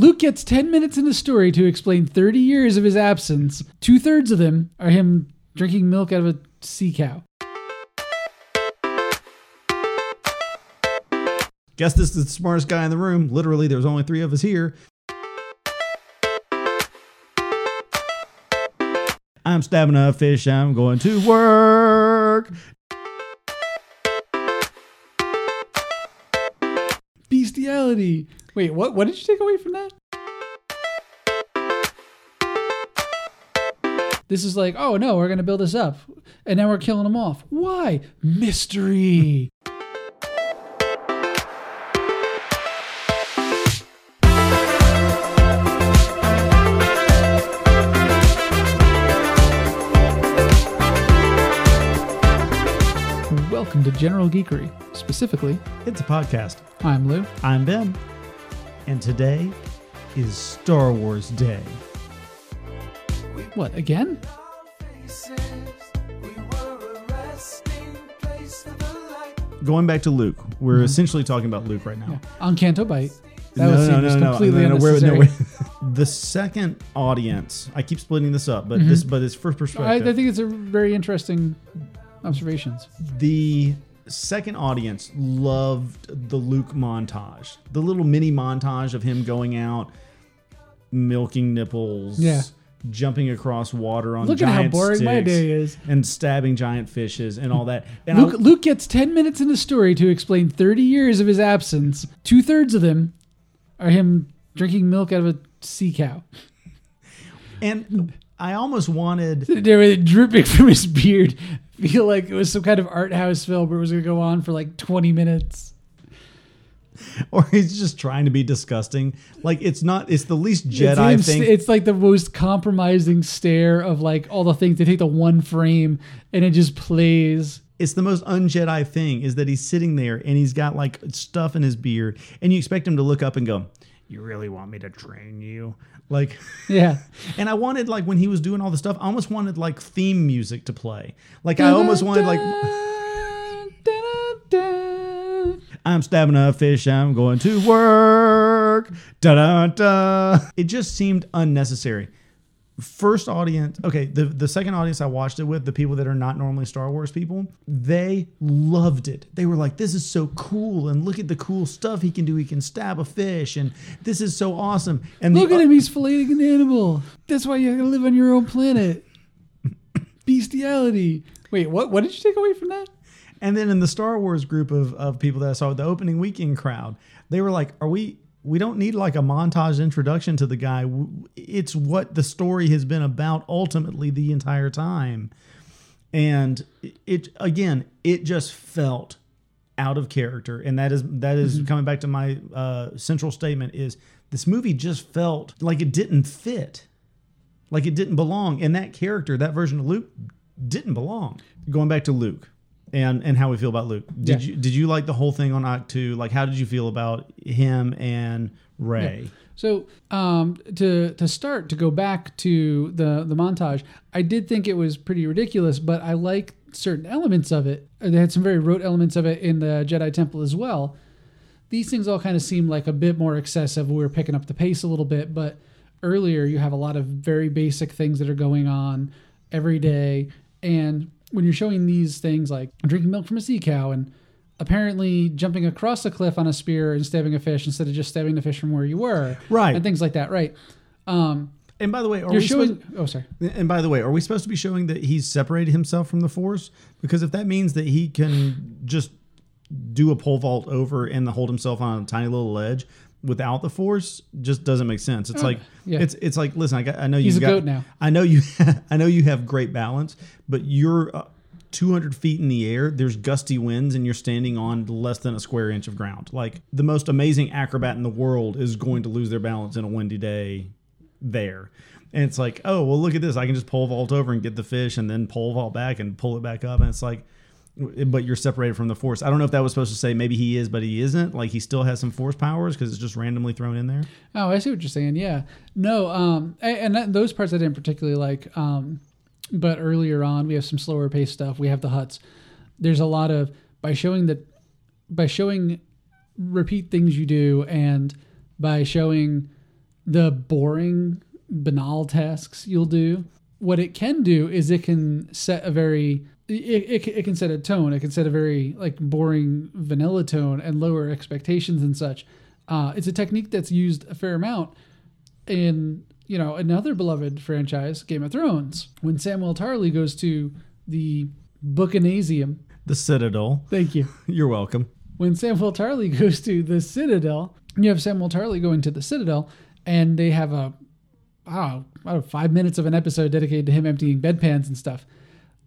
Luke gets 10 minutes in the story to explain 30 years of his absence. 2/3 of them are him drinking milk out of a sea cow. Guess this is the smartest guy in the room. Literally, there's only three of us here. I'm stabbing a fish. I'm going to work. Bestiality. Wait, what did you take away from that? This is like, oh no, we're going to build this up. And now we're killing them off. Why? Mystery. Welcome to General Geekery. Specifically, it's a podcast. I'm Lou. I'm Ben. And today is Star Wars Day. What, again? Going back to Luke. We're essentially talking about Luke right now. Yeah. On Canto Bite. That would seem completely unnecessary. The second audience, I keep splitting this up, but it's first perspective. I think it's a very interesting... observations. The second audience loved the Luke montage, the little mini montage of him going out, milking nipples, jumping across water on giant sticks. Look at how boring my day is. And stabbing giant fishes and all that. And Luke gets 10 minutes in the story to explain 30 years of his absence. 2/3 of them are him drinking milk out of a sea cow. And I almost wanted... They were dripping from his beard. Feel like it was some kind of art house film where it was going to go on for like 20 minutes. Or he's just trying to be disgusting. Like it's the least Jedi thing. It's like the most compromising stare of like all the things. They take the one frame and it just plays. It's the most un-Jedi thing is that he's sitting there and he's got like stuff in his beard and you expect him to look up and go, "You really want me to train you?" Like, yeah. And I wanted, like, when he was doing all the stuff, I almost wanted, like, theme music to play. Like, I almost wanted, like, I'm stabbing a fish, I'm going to work. It just seemed unnecessary. First audience, okay, the second audience I watched it with, the people that are not normally Star Wars people, they loved it. They were like, this is so cool, and look at the cool stuff he can do. He can stab a fish, and this is so awesome. And look at him, he's filleting an animal. That's why you live on your own planet. Bestiality. Wait, what did you take away from that? And then in the Star Wars group of people that I saw, the opening weekend crowd, they were like, we don't need like a montage introduction to the guy. It's what the story has been about ultimately the entire time. And it just felt out of character. And that is coming back to my central statement is this movie just felt like it didn't fit, like it didn't belong. And that character, that version of Luke didn't belong. Going back to Luke. And how we feel about Luke. Did you like the whole thing on Act 2? Like, how did you feel about him and Rey? Yeah. So to go back to the montage, I did think it was pretty ridiculous, but I liked certain elements of it. They had some very rote elements of it in the Jedi Temple as well. These things all kind of seem like a bit more excessive. We were picking up the pace a little bit, but earlier you have a lot of very basic things that are going on every day. And when you're showing these things like drinking milk from a sea cow and apparently jumping across a cliff on a spear and stabbing a fish instead of just stabbing the fish from where you were. Right. And things like that. Right. And by the way, are we supposed to be showing that he's separated himself from the Force? Because if that means that he can just do a pole vault over and hold himself on a tiny little ledge without the Force, just doesn't make sense. It's it's like, listen, I know you have great balance, but you're 200 feet in the air. There's gusty winds and you're standing on less than a square inch of ground. Like the most amazing acrobat in the world is going to lose their balance in a windy day there. And it's like, oh, well, look at this. I can just pole vault over and get the fish and then pole vault back and pull it back up. And it's like, but you're separated from the Force. I don't know if that was supposed to say maybe he is, but he isn't. Like he still has some Force powers because it's just randomly thrown in there. Oh, I see what you're saying. Yeah. No. Those parts I didn't particularly like. But earlier on, we have some slower paced stuff. We have the huts. There's a lot of by showing repeat things you do and by showing the boring, banal tasks you'll do. What it can do is it can set a very... It can set a tone. It can set a very like boring, vanilla tone and lower expectations and such. It's a technique that's used a fair amount in, you know, another beloved franchise, Game of Thrones. When Samwell Tarly goes to the Buchanasium. The Citadel. Thank you. You're welcome. When Samwell Tarly goes to the Citadel, you have Samwell Tarly going to the Citadel, and they have about 5 minutes of an episode dedicated to him emptying bedpans and stuff,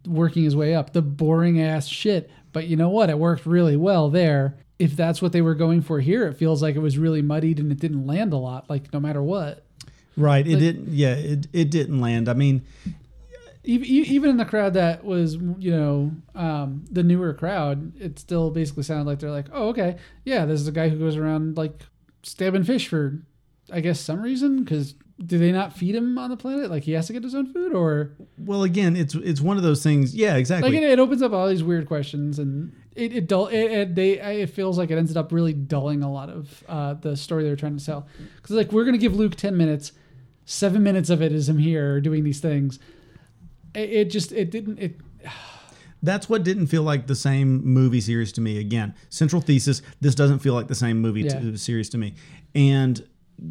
working his way up. The boring ass shit. But you know what? It worked really well there. If that's what they were going for here, it feels like it was really muddied and it didn't land a lot, like no matter what. Right. Like, it didn't. Yeah, it didn't land. I mean, even in the crowd that was, you know, the newer crowd, it still basically sounded like they're like, oh, okay. Yeah. This is a guy who goes around like stabbing fish for, I guess, some reason. 'Cause do they not feed him on the planet? Like, he has to get his own food, or... Well, again, it's one of those things. Yeah, exactly. Like, it opens up all these weird questions, and it feels like it ended up really dulling a lot of the story they were trying to sell. Because, like, we're going to give Luke 10 minutes. 7 minutes of it is him here doing these things. It just didn't... That's what didn't feel like the same movie series to me. Again, central thesis, this doesn't feel like the same movie series to me. And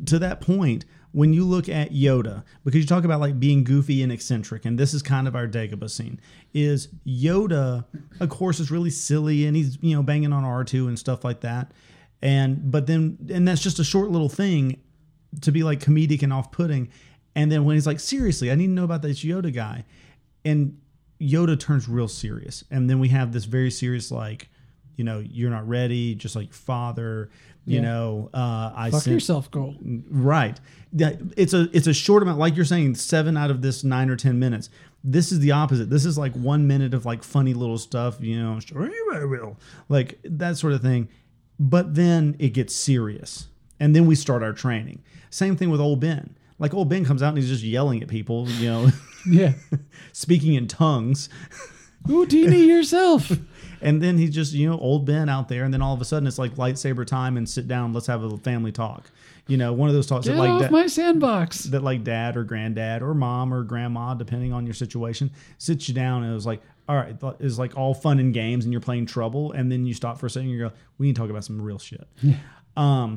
to that point... When you look at Yoda, because you talk about like being goofy and eccentric, and this is kind of our Dagobah scene, is Yoda, of course, is really silly, and he's, you know, banging on R2 and stuff like that. But then that's just a short little thing to be like comedic and off-putting. And then when he's like, seriously, I need to know about this Yoda guy. And Yoda turns real serious. And then we have this very serious, like, you know, you're not ready, just like your father, you know, fuck yourself, girl. Right. It's a short amount, like you're saying, 7 out of this 9 or 10 minutes. This is the opposite. This is like 1 minute of like funny little stuff, you know, like that sort of thing. But then it gets serious. And then we start our training. Same thing with old Ben. Like old Ben comes out and he's just yelling at people, you know, yeah, speaking in tongues. Houdini yourself. And then he's just, you know, old Ben out there. And then all of a sudden it's like lightsaber time and sit down. Let's have a family talk. You know, one of those talks. Get that like off my sandbox. That like dad or granddad or mom or grandma, depending on your situation, sits you down. And it was like, all right, it's like all fun and games and you're playing Trouble. And then you stop for a second and you go, we need to talk about some real shit. Yeah.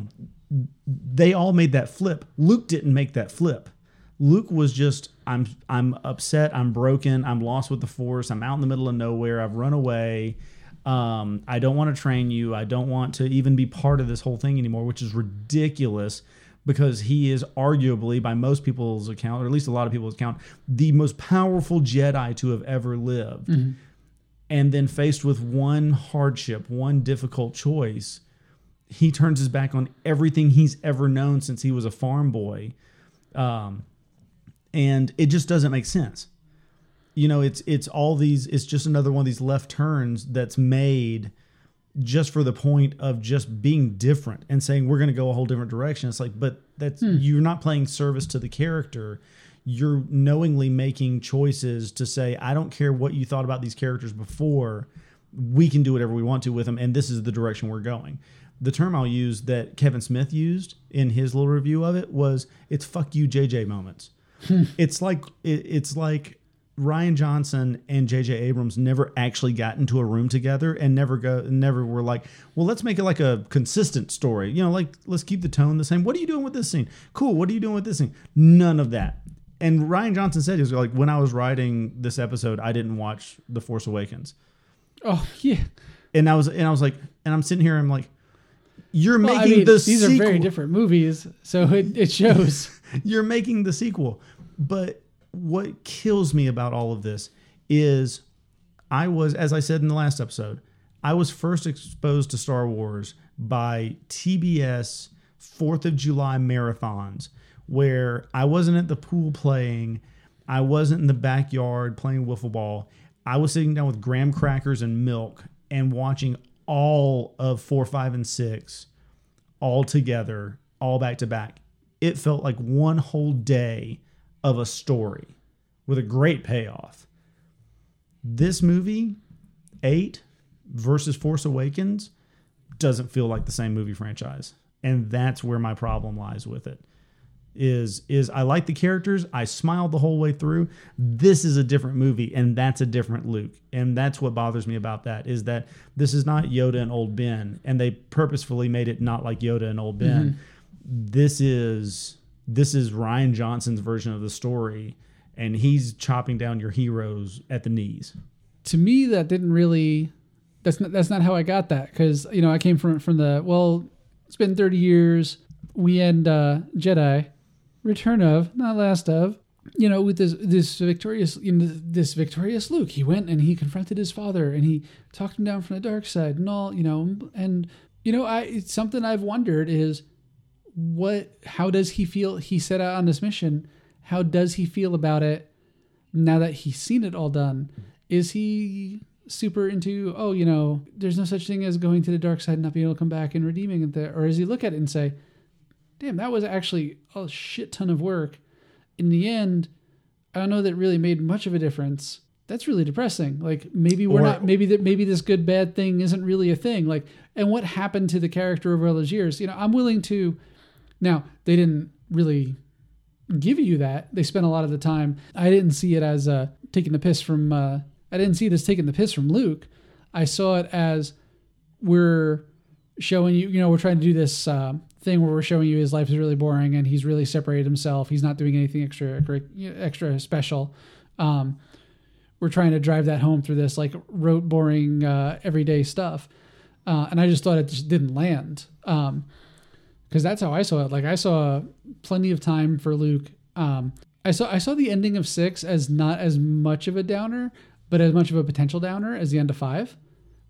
They all made that flip. Luke didn't make that flip. Luke was just, I'm upset, I'm broken, I'm lost with the Force, I'm out in the middle of nowhere, I've run away, I don't want to train you, I don't want to even be part of this whole thing anymore, which is ridiculous because he is arguably, by most people's account, or at least a lot of people's account, the most powerful Jedi to have ever lived. Mm-hmm. And then faced with one hardship, one difficult choice, he turns his back on everything he's ever known since he was a farm boy. And it just doesn't make sense. You know, it's all these, it's just another one of these left turns that's made just for the point of just being different and saying, we're going to go a whole different direction. It's like, but that's, you're not playing service to the character. You're knowingly making choices to say, I don't care what you thought about these characters before, we can do whatever we want to with them. And this is the direction we're going. The term I'll use that Kevin Smith used in his little review of it was, it's fuck you, JJ moments. It's like Rian Johnson and JJ Abrams never actually got into a room together and never were like, well, let's make it like a consistent story. You know, like, let's keep the tone the same. What are you doing with this scene? Cool. What are you doing with this scene? None of that. And Rian Johnson said, he was like, when I was writing this episode, I didn't watch The Force Awakens. Oh yeah. And I was like, and I'm sitting here, I'm like, you're making the sequel. These are very different movies, so it shows. You're making the sequel. But what kills me about all of this is I was, as I said in the last episode, I was first exposed to Star Wars by TBS 4th of July marathons, where I wasn't at the pool playing. I wasn't in the backyard playing wiffle ball. I was sitting down with graham crackers and milk and watching all of 4, 5, and 6 all together, all back to back. It felt like one whole day of a story with a great payoff. This movie, 8 versus Force Awakens, doesn't feel like the same movie franchise. And that's where my problem lies with it. is I like the characters. I smiled the whole way through. This is a different movie, and that's a different Luke. And that's what bothers me about that, is that this is not Yoda and old Ben, and they purposefully made it not like Yoda and old Ben. Mm-hmm. This is Rian Johnson's version of the story, and he's chopping down your heroes at the knees. To me, that didn't really... That's not how I got that, because, you know, I came from the, well, it's been 30 years, we end Jedi, Return of, not Last of, you know, with this victorious Luke. He went and he confronted his father, and he talked him down from the dark side and all, you know, and, you know, it's something I've wondered is, how does he feel? He set out on this mission. How does he feel about it now that he's seen it all done? Is he super into, oh, you know, there's no such thing as going to the dark side and not being able to come back and redeeming it there? Or does he look at it and say, damn, that was actually a shit ton of work. In the end, I don't know that really made much of a difference. That's really depressing. Like, maybe maybe this good, bad thing isn't really a thing. Like, and what happened to the character over all those years? You know, I'm willing to... Now, they didn't really give you that. They spent a lot of the time. I didn't see it as taking the piss from... I didn't see it as taking the piss from Luke. I saw it as we're showing you... You know, we're trying to do this thing where we're showing you his life is really boring and he's really separated himself. He's not doing anything extra special. We're trying to drive that home through this, like, rote, boring, everyday stuff. And I just thought it just didn't land. Because that's how I saw it. Like, I saw plenty of time for Luke. I saw the ending of 6 as not as much of a downer, but as much of a potential downer as the end of 5,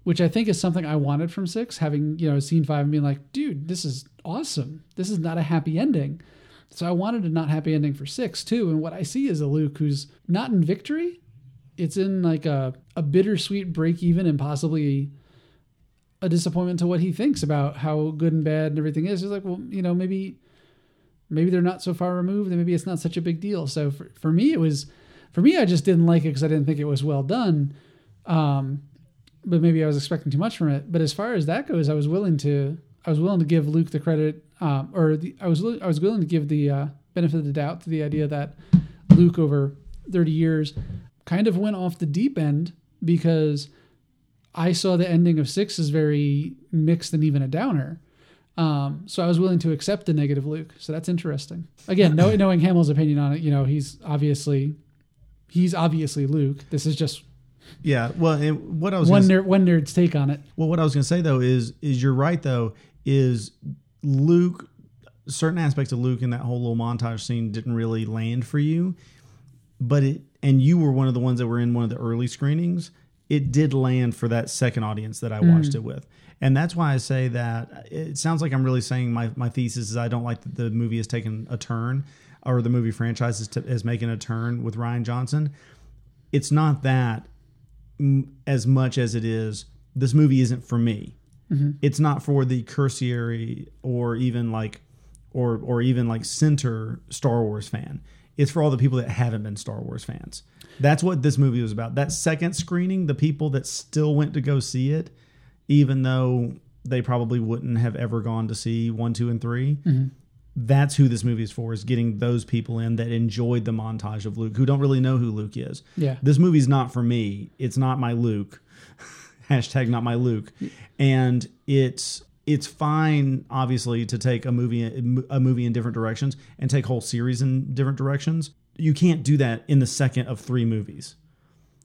which I think is something I wanted from 6, having, you know, seen 5 and being like, dude, this is awesome. This is not a happy ending. So I wanted a not happy ending for 6 too. And what I see is a Luke who's not in victory. It's in like a bittersweet break even and possibly a disappointment to what he thinks about how good and bad and everything is. He's like, well, you know, maybe they're not so far removed and maybe it's not such a big deal. So for me, I just didn't like it because I didn't think it was well done. But maybe I was expecting too much from it. But as far as that goes, I was willing to give Luke the credit, I was willing to give the benefit of the doubt to the idea that Luke over 30 years kind of went off the deep end, because I saw the ending of 6 as very mixed and even a downer. So I was willing to accept the negative Luke. So that's interesting. Again, knowing Hamill's opinion on it, you know, he's obviously Luke. This is just... Yeah. Well, and what I was... One nerd's take on it. Well, what I was going to say though is you're right though, is Luke, certain aspects of Luke in that whole little montage scene didn't really land for you, but and you were one of the ones that were in one of the early screenings. It did land for that second audience that I watched it with. And that's why I say that it sounds like I'm really saying my thesis is I don't like that the movie has taken a turn, or the movie franchise is making a turn with Rian Johnson. It's not that as much as it is, this movie isn't for me. Mm-hmm. It's not for the cursory or even like center Star Wars fan. It's for all the people that haven't been Star Wars fans. That's what this movie was about. That second screening, the people that still went to go see it, even though they probably wouldn't have ever gone to see 1, 2, and 3, mm-hmm. That's who this movie is for, is getting those people in that enjoyed the montage of Luke, who don't really know who Luke is. Yeah. This movie's not for me. It's not my Luke. Hashtag not my Luke. And it's fine, obviously, to take a movie in different directions and take whole series in different directions. You can't do that in the second of 3 movies.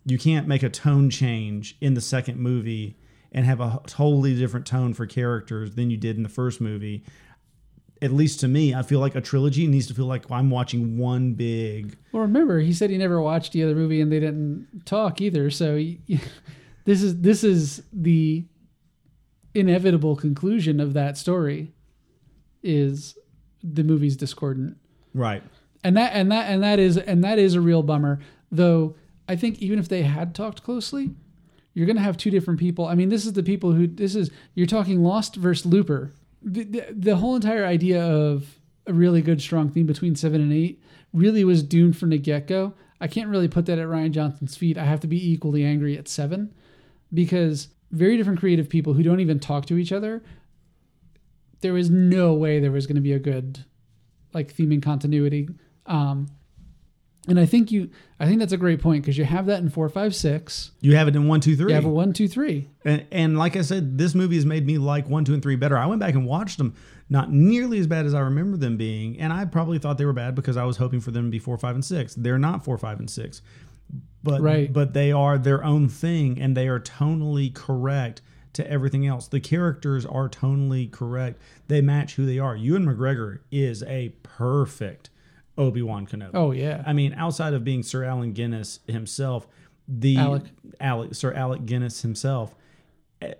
You can't make a tone change in the second movie and have a totally different tone for characters than you did in the first movie. At least to me, I feel like a trilogy needs to feel like I'm watching one big... Well, remember, he said he never watched the other movie and they didn't talk either. So this is the inevitable conclusion of that story, is the movie's discordant. Right. And that is a real bummer, though. I think even if they had talked closely, you're going to have two different people. I mean, you're talking Lost versus Looper. The whole entire idea of a really good, strong theme between 7 and 8 really was doomed from the get-go. I can't really put that at Rian Johnson's feet. I have to be equally angry at 7, because very different creative people who don't even talk to each other. There was no way there was going to be a good like theming continuity. And I think that's a great point, because you have that in 4, 5, 6. You have it in 1, 2, 3. You have a 1, 2, 3. And like I said, this movie has made me like 1, 2, and 3 better. I went back and watched them, not nearly as bad as I remember them being. And I probably thought they were bad because I was hoping for them to be 4, 5, and 6. They're not 4, 5, and 6, but they are their own thing, and they are tonally correct to everything else. The characters are tonally correct. They match who they are. Ewan McGregor is a perfect Obi-Wan Kenobi. Oh yeah. I mean, outside of being Sir Alec Guinness himself, Sir Alec Guinness himself,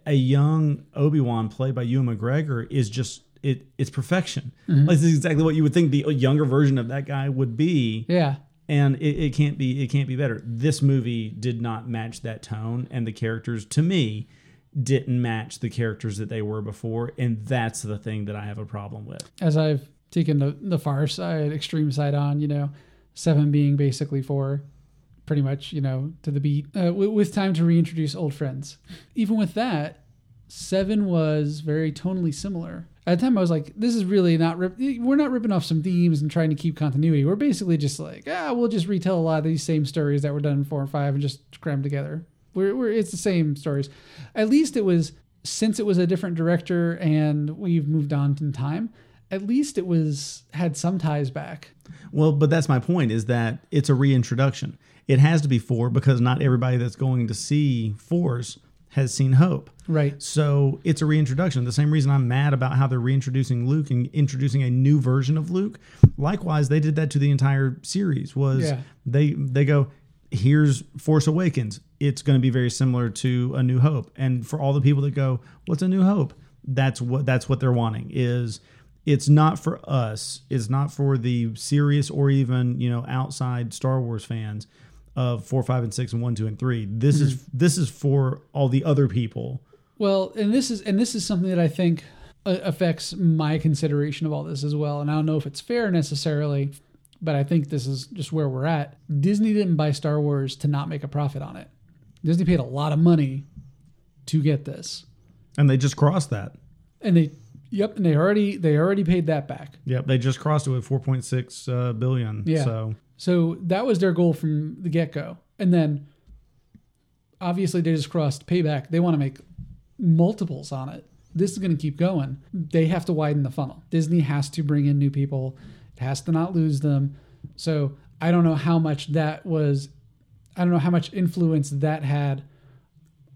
a young Obi-Wan played by Ewan McGregor is just it's perfection. Mm-hmm. Like, this is exactly what you would think the younger version of that guy would be. Yeah. And it can't be better. This movie did not match that tone, and the characters to me didn't match the characters that they were before, and that's the thing that I have a problem with. As I've taking the far side, extreme side on, 7 being basically 4, pretty much, to the beat, with time to reintroduce old friends. Even with that, 7 was very tonally similar. At the time, I was like, this is really not, we're not ripping off some themes and trying to keep continuity. We're basically just like, we'll just retell a lot of these same stories that were done in 4 and 5 and just cram together. It's the same stories. At least it was, since it was a different director and we've moved on in time, at least it had some ties back. Well, but that's my point, is that it's a reintroduction. It has to be 4 because not everybody that's going to see 4s has seen Hope. Right. So it's a reintroduction. The same reason I'm mad about how they're reintroducing Luke and introducing a new version of Luke. Likewise, they did that to the entire series. They go, here's Force Awakens. It's going to be very similar to A New Hope. And for all the people that go, what's A New Hope? That's what they're wanting is... It's not for us. It's not for the serious or even, outside Star Wars fans of 4, 5, and 6 and 1, 2, and 3. This mm-hmm. this is for all the other people. Well, and this is something that I think affects my consideration of all this as well. And I don't know if it's fair necessarily, but I think this is just where we're at. Disney didn't buy Star Wars to not make a profit on it. Disney paid a lot of money to get this, and they just crossed that. Yep, and they already paid that back. Yep, they just crossed it with 4.6 billion. Yeah. So that was their goal from the get-go. And then, obviously, they just crossed payback. They want to make multiples on it. This is going to keep going. They have to widen the funnel. Disney has to bring in new people. It has to not lose them. So I don't know how much influence that had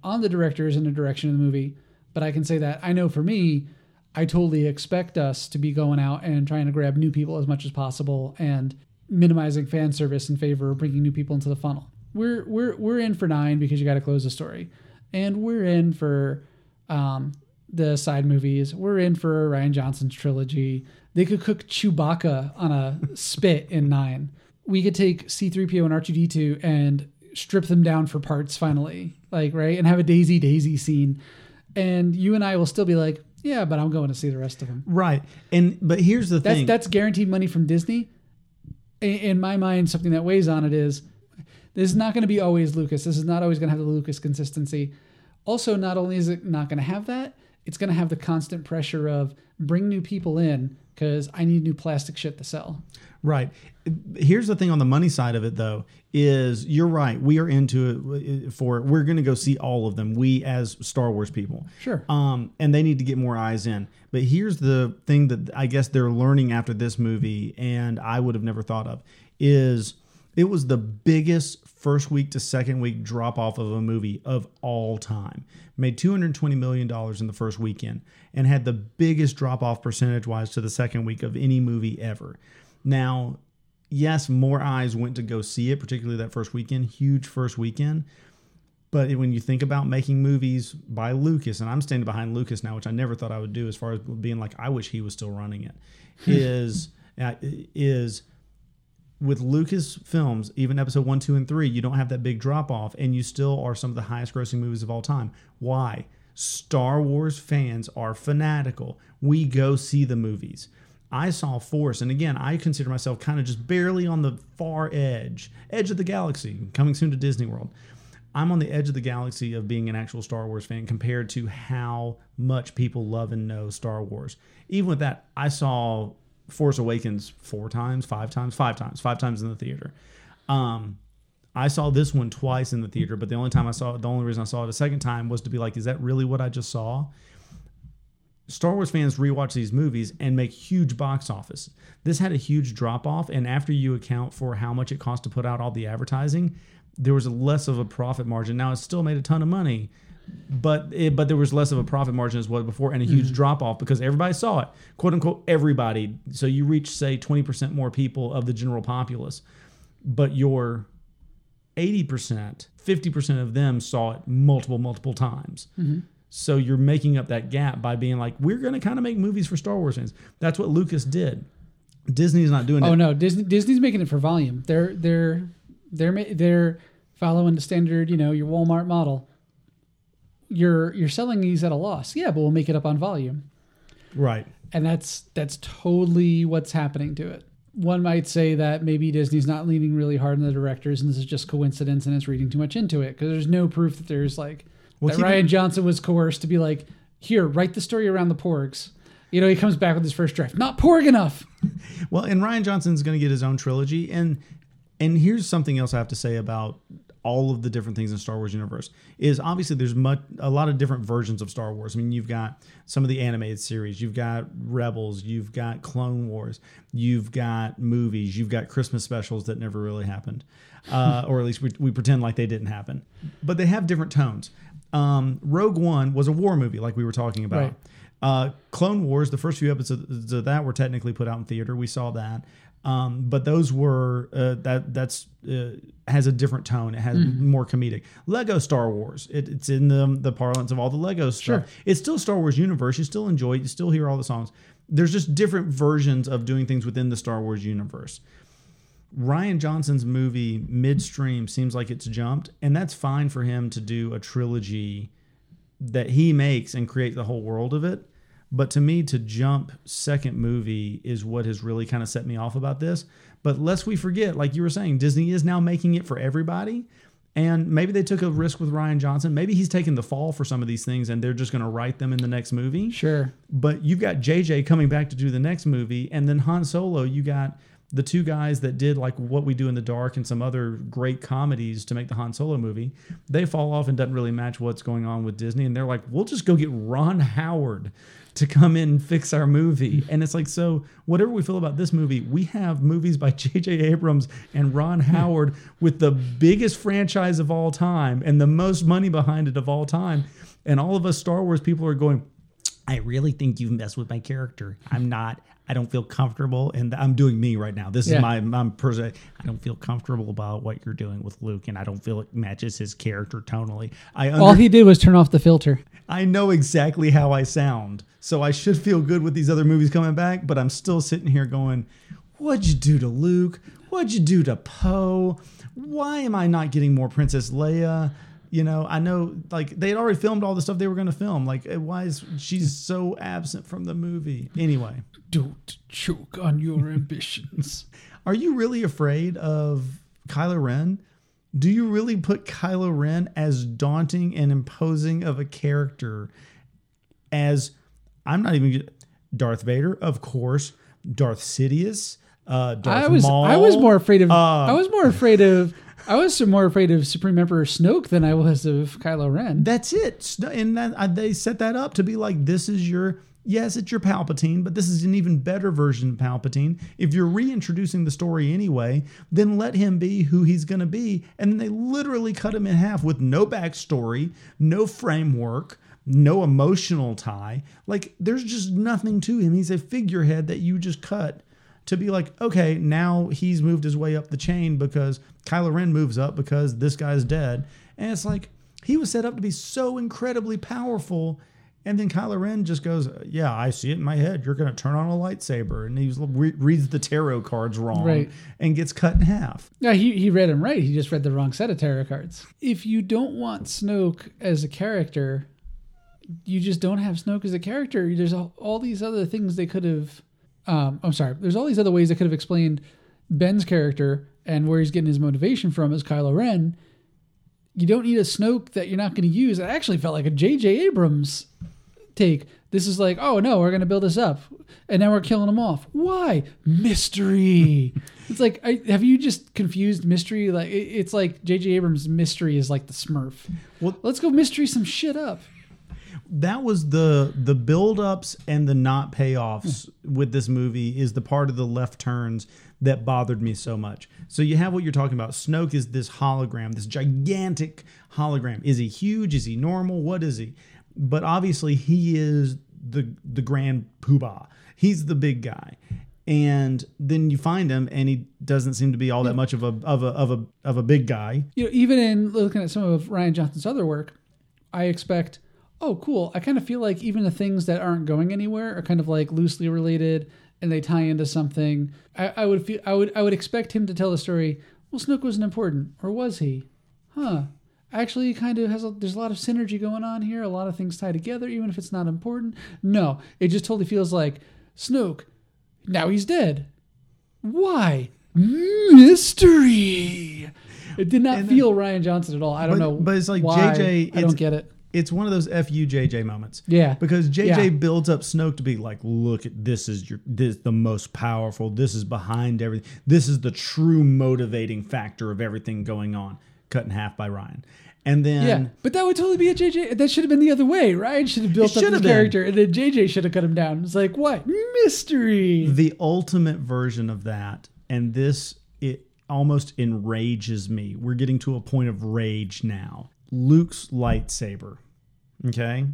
on the directors and the direction of the movie. But I can say that I know for me, I totally expect us to be going out and trying to grab new people as much as possible and minimizing fan service in favor of bringing new people into the funnel. We're in for 9 because you got to close the story, and we're in for the side movies. We're in for Rian Johnson's trilogy. They could cook Chewbacca on a spit in 9. We could take C-3PO and R2-D2 and strip them down for parts finally, and have a Daisy scene, and you and I will still be like, yeah, but I'm going to see the rest of them. Right. But here's the thing. That's guaranteed money from Disney. In my mind, something that weighs on it is, this is not going to be always Lucas. This is not always going to have the Lucas consistency. Also, not only is it not going to have that, it's going to have the constant pressure of bring new people in because I need new plastic shit to sell. Right. Here's the thing on the money side of it, though, is you're right. We are into it for it. We're going to go see all of them. We as Star Wars people. Sure. And they need to get more eyes in. But here's the thing that I guess they're learning after this movie, and I would have never thought of, is it was the biggest first week to second week drop off of a movie of all time. Made $220 million in the first weekend and had the biggest drop off percentage wise to the second week of any movie ever. Now, yes, more eyes went to go see it, particularly that first weekend, huge first weekend. But when you think about making movies by Lucas, and I'm standing behind Lucas now, which I never thought I would do as far as being like, I wish he was still running it, is with Lucas films, even episode 1, 2, and 3, you don't have that big drop off and you still are some of the highest grossing movies of all time. Why? Star Wars fans are fanatical. We go see the movies. I saw Force, and again, I consider myself kind of just barely on the far edge of the galaxy, coming soon to Disney World. I'm on the edge of the galaxy of being an actual Star Wars fan compared to how much people love and know Star Wars. Even with that, I saw Force Awakens five times in the theater. I saw this one twice in the theater, but the only time I saw it, the only reason I saw it a second time was to be like, is that really what I just saw? Star Wars fans rewatch these movies and make huge box office. This had a huge drop off, and after you account for how much it cost to put out all the advertising, there was less of a profit margin. Now, it still made a ton of money, but there was less of a profit margin as well before, and a huge drop off because everybody saw it, quote unquote, everybody. So you reach, say, 20% more people of the general populace, but your 80%, 50% of them saw it multiple times. Mm-hmm. So you're making up that gap by being like, we're going to kind of make movies for Star Wars fans. That's what Lucas did. Disney's not doing it. Oh no, Disney's making it for volume. They're following the standard, your Walmart model. You're selling these at a loss. Yeah, but we'll make it up on volume. Right. And that's totally what's happening to it. One might say that maybe Disney's not leaning really hard on the directors and this is just coincidence and it's reading too much into it because there's no proof that there's like that Rian Johnson was coerced to be like, here, write the story around the Porgs. He comes back with his first draft. Not Porg enough. Well, and Rian Johnson's going to get his own trilogy. And here's something else I have to say about all of the different things in Star Wars universe is obviously there's a lot of different versions of Star Wars. I mean, you've got some of the animated series, you've got Rebels, you've got Clone Wars, you've got movies, you've got Christmas specials that never really happened. Or at least we pretend like they didn't happen, but they have different tones. Rogue One was a war movie like we were talking about. Right. Clone Wars, the first few episodes of that were technically put out in theater. We saw that. But those were that's has a different tone. It has more comedic. Lego Star Wars. It's in the parlance of all the Lego stuff. Sure. It's still Star Wars universe. You still enjoy it. You still hear all the songs. There's just different versions of doing things within the Star Wars universe. Rian Johnson's movie midstream seems like it's jumped, and that's fine for him to do a trilogy that he makes and create the whole world of it. But to me, to jump second movie is what has really kind of set me off about this. But lest we forget, like you were saying, Disney is now making it for everybody. And maybe they took a risk with Rian Johnson. Maybe he's taking the fall for some of these things and they're just going to write them in the next movie. Sure. But you've got JJ coming back to do the next movie. And then Han Solo, you got the two guys that did like What We Do in the Dark and some other great comedies to make the Han Solo movie. They fall off and doesn't really match what's going on with Disney. And they're like, we'll just go get Ron Howard to come in and fix our movie. And it's like, so whatever we feel about this movie, we have movies by JJ Abrams and Ron Howard with the biggest franchise of all time and the most money behind it of all time. And all of us Star Wars people are going, I really think you've messed with my character. I'm not. I don't feel comfortable. And I'm doing me right now. This is my person. I don't feel comfortable about what you're doing with Luke. And I don't feel it matches his character tonally. All he did was turn off the filter. I know exactly how I sound. So I should feel good with these other movies coming back. But I'm still sitting here going, what'd you do to Luke? What'd you do to Poe? Why am I not getting more Princess Leia? I know, like, they had already filmed all the stuff they were going to film. Like, why is she's so absent from the movie? Anyway. Don't choke on your ambitions. Are you really afraid of Kylo Ren? Do you really put Kylo Ren as daunting and imposing of a character as, I'm not even, Darth Vader, of course, Darth Sidious, Darth Maul. I was more afraid of Supreme Emperor Snoke than I was of Kylo Ren. That's it. And they set that up to be like, this is your, yes, it's your Palpatine, but this is an even better version of Palpatine. If you're reintroducing the story anyway, then let him be who he's going to be. And then they literally cut him in half with no backstory, no framework, no emotional tie. Like, there's just nothing to him. He's a figurehead that you just cut to be like, okay, now he's moved his way up the chain because Kylo Ren moves up because this guy's dead. And it's like, he was set up to be so incredibly powerful. And then Kylo Ren just goes, yeah, I see it in my head. You're going to turn on a lightsaber. And he reads the tarot cards wrong and gets cut in half. Yeah, he read them right. He just read the wrong set of tarot cards. If you don't want Snoke as a character, you just don't have Snoke as a character. There's all these other things they could have... There's all these other ways I could have explained Ben's character and where he's getting his motivation from as Kylo Ren. You don't need a Snoke that you're not going to use. It actually felt like a JJ Abrams take. This is like, oh no, we're going to build this up. And now we're killing them off. Why? Mystery. It's like, have you just confused mystery? Like, it's like JJ Abrams' mystery is like the Smurf. Well, let's go mystery some shit up. That was the build-ups and the not payoffs with this movie is the part of the left turns that bothered me so much. So you have what you're talking about. Snoke is this hologram, this gigantic hologram. Is he huge? Is he normal? What is he? But obviously he is the grand poobah. He's the big guy. And then you find him, and he doesn't seem to be all that much of a big guy. You know, even in looking at some of Rian Johnson's other work, I expect, oh, cool. I kind of feel like even the things that aren't going anywhere are kind of like loosely related, and they tie into something. I would expect him to tell the story. Well, Snoke wasn't important, or was he? Huh. Actually, he kind of has. There's a lot of synergy going on here. A lot of things tie together, even if it's not important. No, it just totally feels like Snoke. Now he's dead. Why? Mystery. It did not feel Rian Johnson at all. I don't know. But it's like why. JJ. I don't get it. It's one of those FU JJ moments. Yeah. Because JJ builds up Snoke to be like, look, this is the most powerful. This is behind everything. This is the true motivating factor of everything going on. Cut in half by Rian. And then. Yeah. But that would totally be a JJ. That should have been the other way. Rian should have built up his character and then JJ should have cut him down. It's like, what? Mystery. The ultimate version of that. And this, it almost enrages me. We're getting to a point of rage now. Luke's lightsaber. Okay.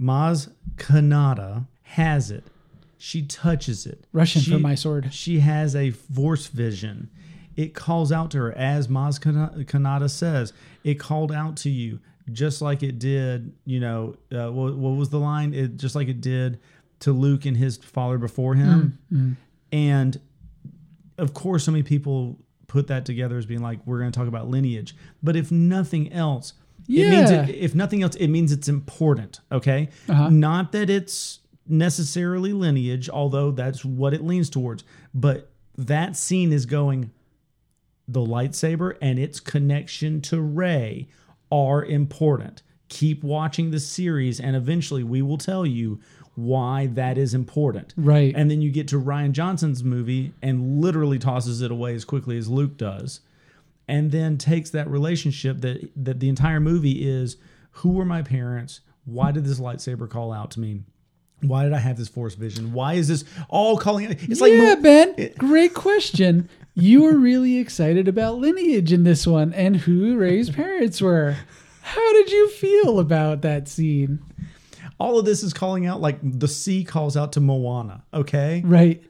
Maz Kanata has it. She touches it. Russian for my sword. She has a force vision. It calls out to her, as Maz Kanata says. It called out to you, just like it did. You know, what was the line? It just like it did to Luke and his father before him. Mm-hmm. And of course, so many people put that together as being like, we're going to talk about lineage. But if nothing else, it means it's important. Okay. Uh-huh. Not that it's necessarily lineage, although that's what it leans towards. But that scene is going, the lightsaber and its connection to Rey are important. Keep watching the series and eventually we will tell you why that is important. Right. And then you get to Rian Johnson's movie and literally tosses it away as quickly as Luke does. And then takes that relationship that the entire movie is, who were my parents? Why did this lightsaber call out to me? Why did I have this force vision? Why is this all calling out? It's like, yeah, Ben, great question. You were really excited about lineage in this one and who Rey's parents were. How did you feel about that scene? All of this is calling out, like the sea calls out to Moana, okay? Right.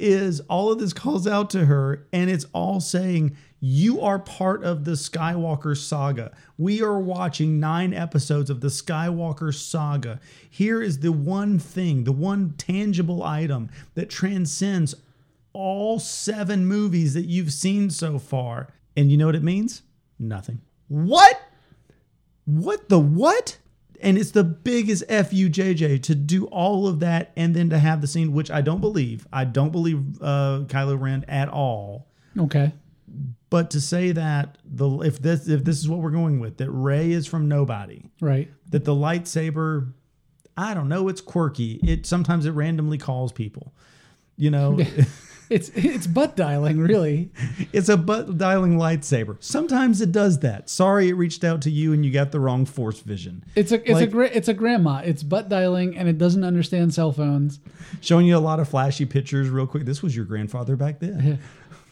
All of this calls out to her, and it's all saying, you are part of the Skywalker saga. We are watching 9 episodes of the Skywalker saga. Here is the one thing, the one tangible item that transcends all 7 movies that you've seen so far. And you know what it means? Nothing. What? What the what? And it's the biggest FU JJ to do all of that and then to have the scene, which I don't believe. I don't believe Kylo Ren at all. Okay. But to say that if this is what we're going with, that Rey is from nobody. Right. That the lightsaber, I don't know, it's quirky. Sometimes it randomly calls people. You know. It's butt dialing, really. It's a butt dialing lightsaber. Sometimes it does that. Sorry, it reached out to you and you got the wrong force vision. It's a grandma. It's butt dialing and it doesn't understand cell phones. Showing you a lot of flashy pictures real quick. This was your grandfather back then.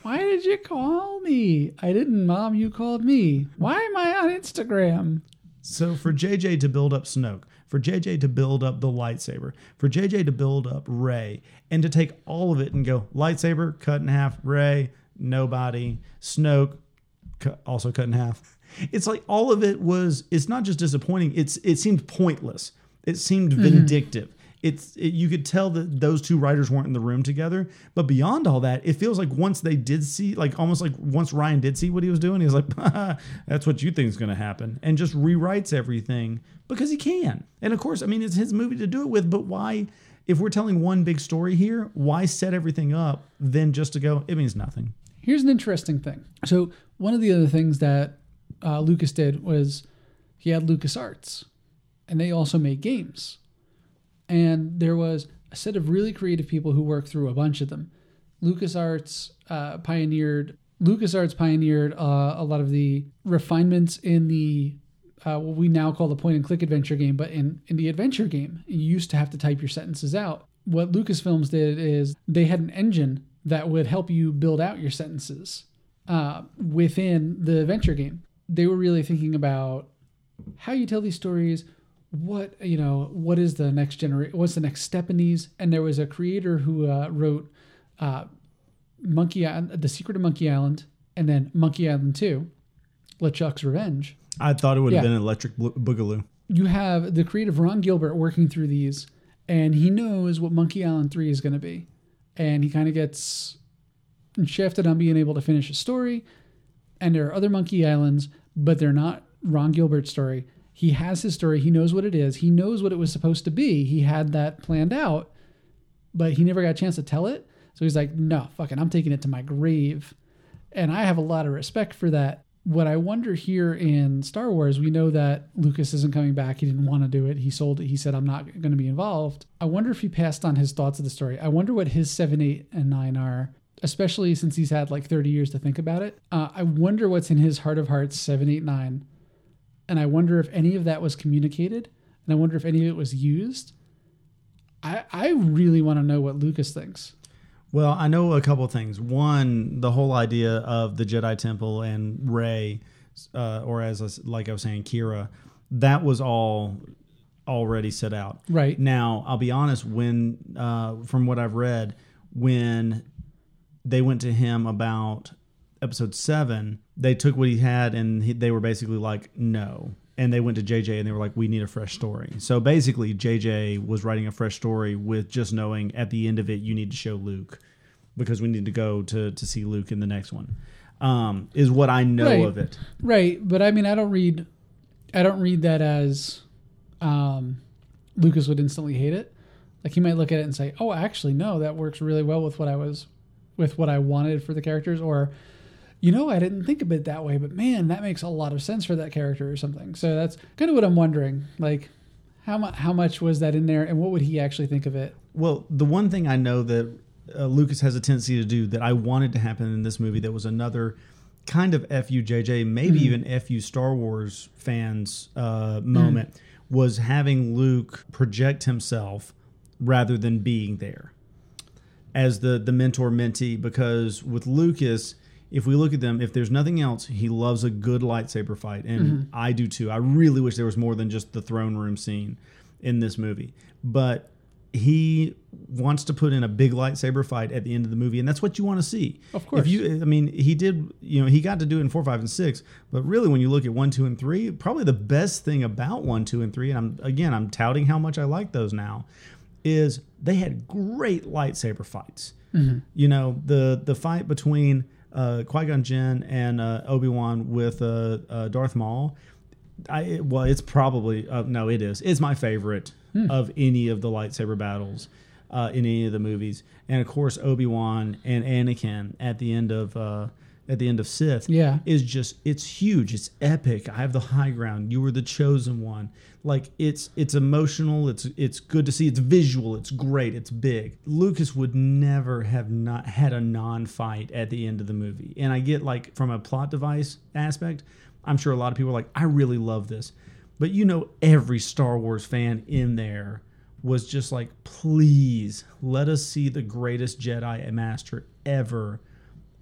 Why did you call me? I didn't, Mom. You called me. Why am I on Instagram? So for JJ to build up Snoke, for JJ to build up the lightsaber, for JJ to build up Rey, and to take all of it and go, lightsaber, cut in half, Rey, nobody, Snoke, also cut in half. It's like all of it was, it's not just disappointing, it seemed pointless. It seemed vindictive. Mm-hmm. You could tell that those two writers weren't in the room together. But beyond all that, it feels like once they did see, like almost like once Rian did see what he was doing, he was like, that's what you think is going to happen. And just rewrites everything because he can. And of course, I mean, it's his movie to do it with. But why, if we're telling one big story here, why set everything up then just to go, it means nothing? Here's an interesting thing. So one of the other things that Lucas did was he had LucasArts. And they also made games. And there was a set of really creative people who worked through a bunch of them. LucasArts pioneered a lot of the refinements in the what we now call the point-and-click adventure game, but in the adventure game, you used to have to type your sentences out. What Lucasfilms did is they had an engine that would help you build out your sentences within the adventure game. They were really thinking about how you tell these stories, what's the next step in these? And there was a creator who wrote The Secret of Monkey Island, and then Monkey Island 2, LeChuck's Revenge. I thought it would have been Electric Boogaloo. You have the creative Ron Gilbert working through these, and he knows what Monkey Island 3 is going to be. And he kind of gets shafted on being able to finish a story. And there are other Monkey Islands, but they're not Ron Gilbert's story. He has his story. He knows what it is. He knows what it was supposed to be. He had that planned out, but he never got a chance to tell it. So he's like, no, fucking, I'm taking it to my grave. And I have a lot of respect for that. What I wonder here in Star Wars, we know that Lucas isn't coming back. He didn't want to do it. He sold it. He said, I'm not going to be involved. I wonder if he passed on his thoughts of the story. I wonder what his 7, 8, and 9 are, especially since he's had like 30 years to think about it. I wonder what's in his heart of hearts, 7, 8, 9. And I wonder if any of that was communicated. And I wonder if any of it was used. I really want to know what Lucas thinks. Well, I know a couple of things. One, the whole idea of the Jedi Temple and Rey, or Kira, that was all already set out. Right. Now, I'll be honest, from what I've read, when they went to him about Episode 7, they took what he had and they were basically like, no. And they went to JJ and they were like, we need a fresh story. So basically, JJ was writing a fresh story with just knowing at the end of it, you need to show Luke because we need to go to see Luke in the next one, is what I know of it. Right. But I mean, I don't read that as Lucas would instantly hate it. Like he might look at it and say, oh, actually, no, that works really well with what I wanted for the characters, or, you know, I didn't think of it that way, but man, that makes a lot of sense for that character or something. So that's kind of what I'm wondering. Like, how much was that in there, and what would he actually think of it? Well, the one thing I know that Lucas has a tendency to do that I wanted to happen in this movie that was another kind of F.U. JJ, maybe even F.U. Star Wars fans moment, was having Luke project himself rather than being there as the mentor-mentee. Because with Lucas, if we look at them, if there's nothing else, he loves a good lightsaber fight. And I do too. I really wish there was more than just the throne room scene in this movie. But he wants to put in a big lightsaber fight at the end of the movie. And that's what you want to see. Of course. He did, he got to do it in 4, 5, and 6. But really, when you look at 1, 2, and 3, probably the best thing about 1, 2, and 3, and I'm touting how much I like those now, is they had great lightsaber fights. Mm-hmm. The fight between Qui-Gon Jinn and Obi-Wan with Darth Maul. It is. It's my favorite of any of the lightsaber battles in any of the movies. And of course, Obi-Wan and Anakin at the end of Sith is just, it's huge. It's epic. I have the high ground. You were the chosen one. Like it's emotional. It's good to see. It's visual. It's great. It's big. Lucas would never have not had a non-fight at the end of the movie. And I get like from a plot device aspect, I'm sure a lot of people are like, I really love this, but every Star Wars fan in there was just like, please let us see the greatest Jedi and master ever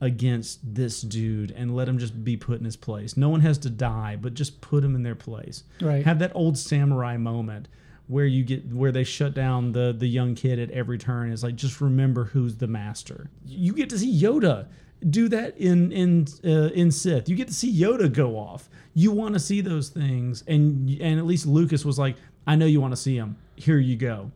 against this dude and let him just be put in his place. No one has to die, but just put him in their place. Right. Have that old samurai moment where you get where they shut down the young kid at every turn. It's like, just remember who's the master. You get to see Yoda do that in Sith. You get to see Yoda go off. You want to see those things, and at least Lucas was like, I know you want to see him. Here you go.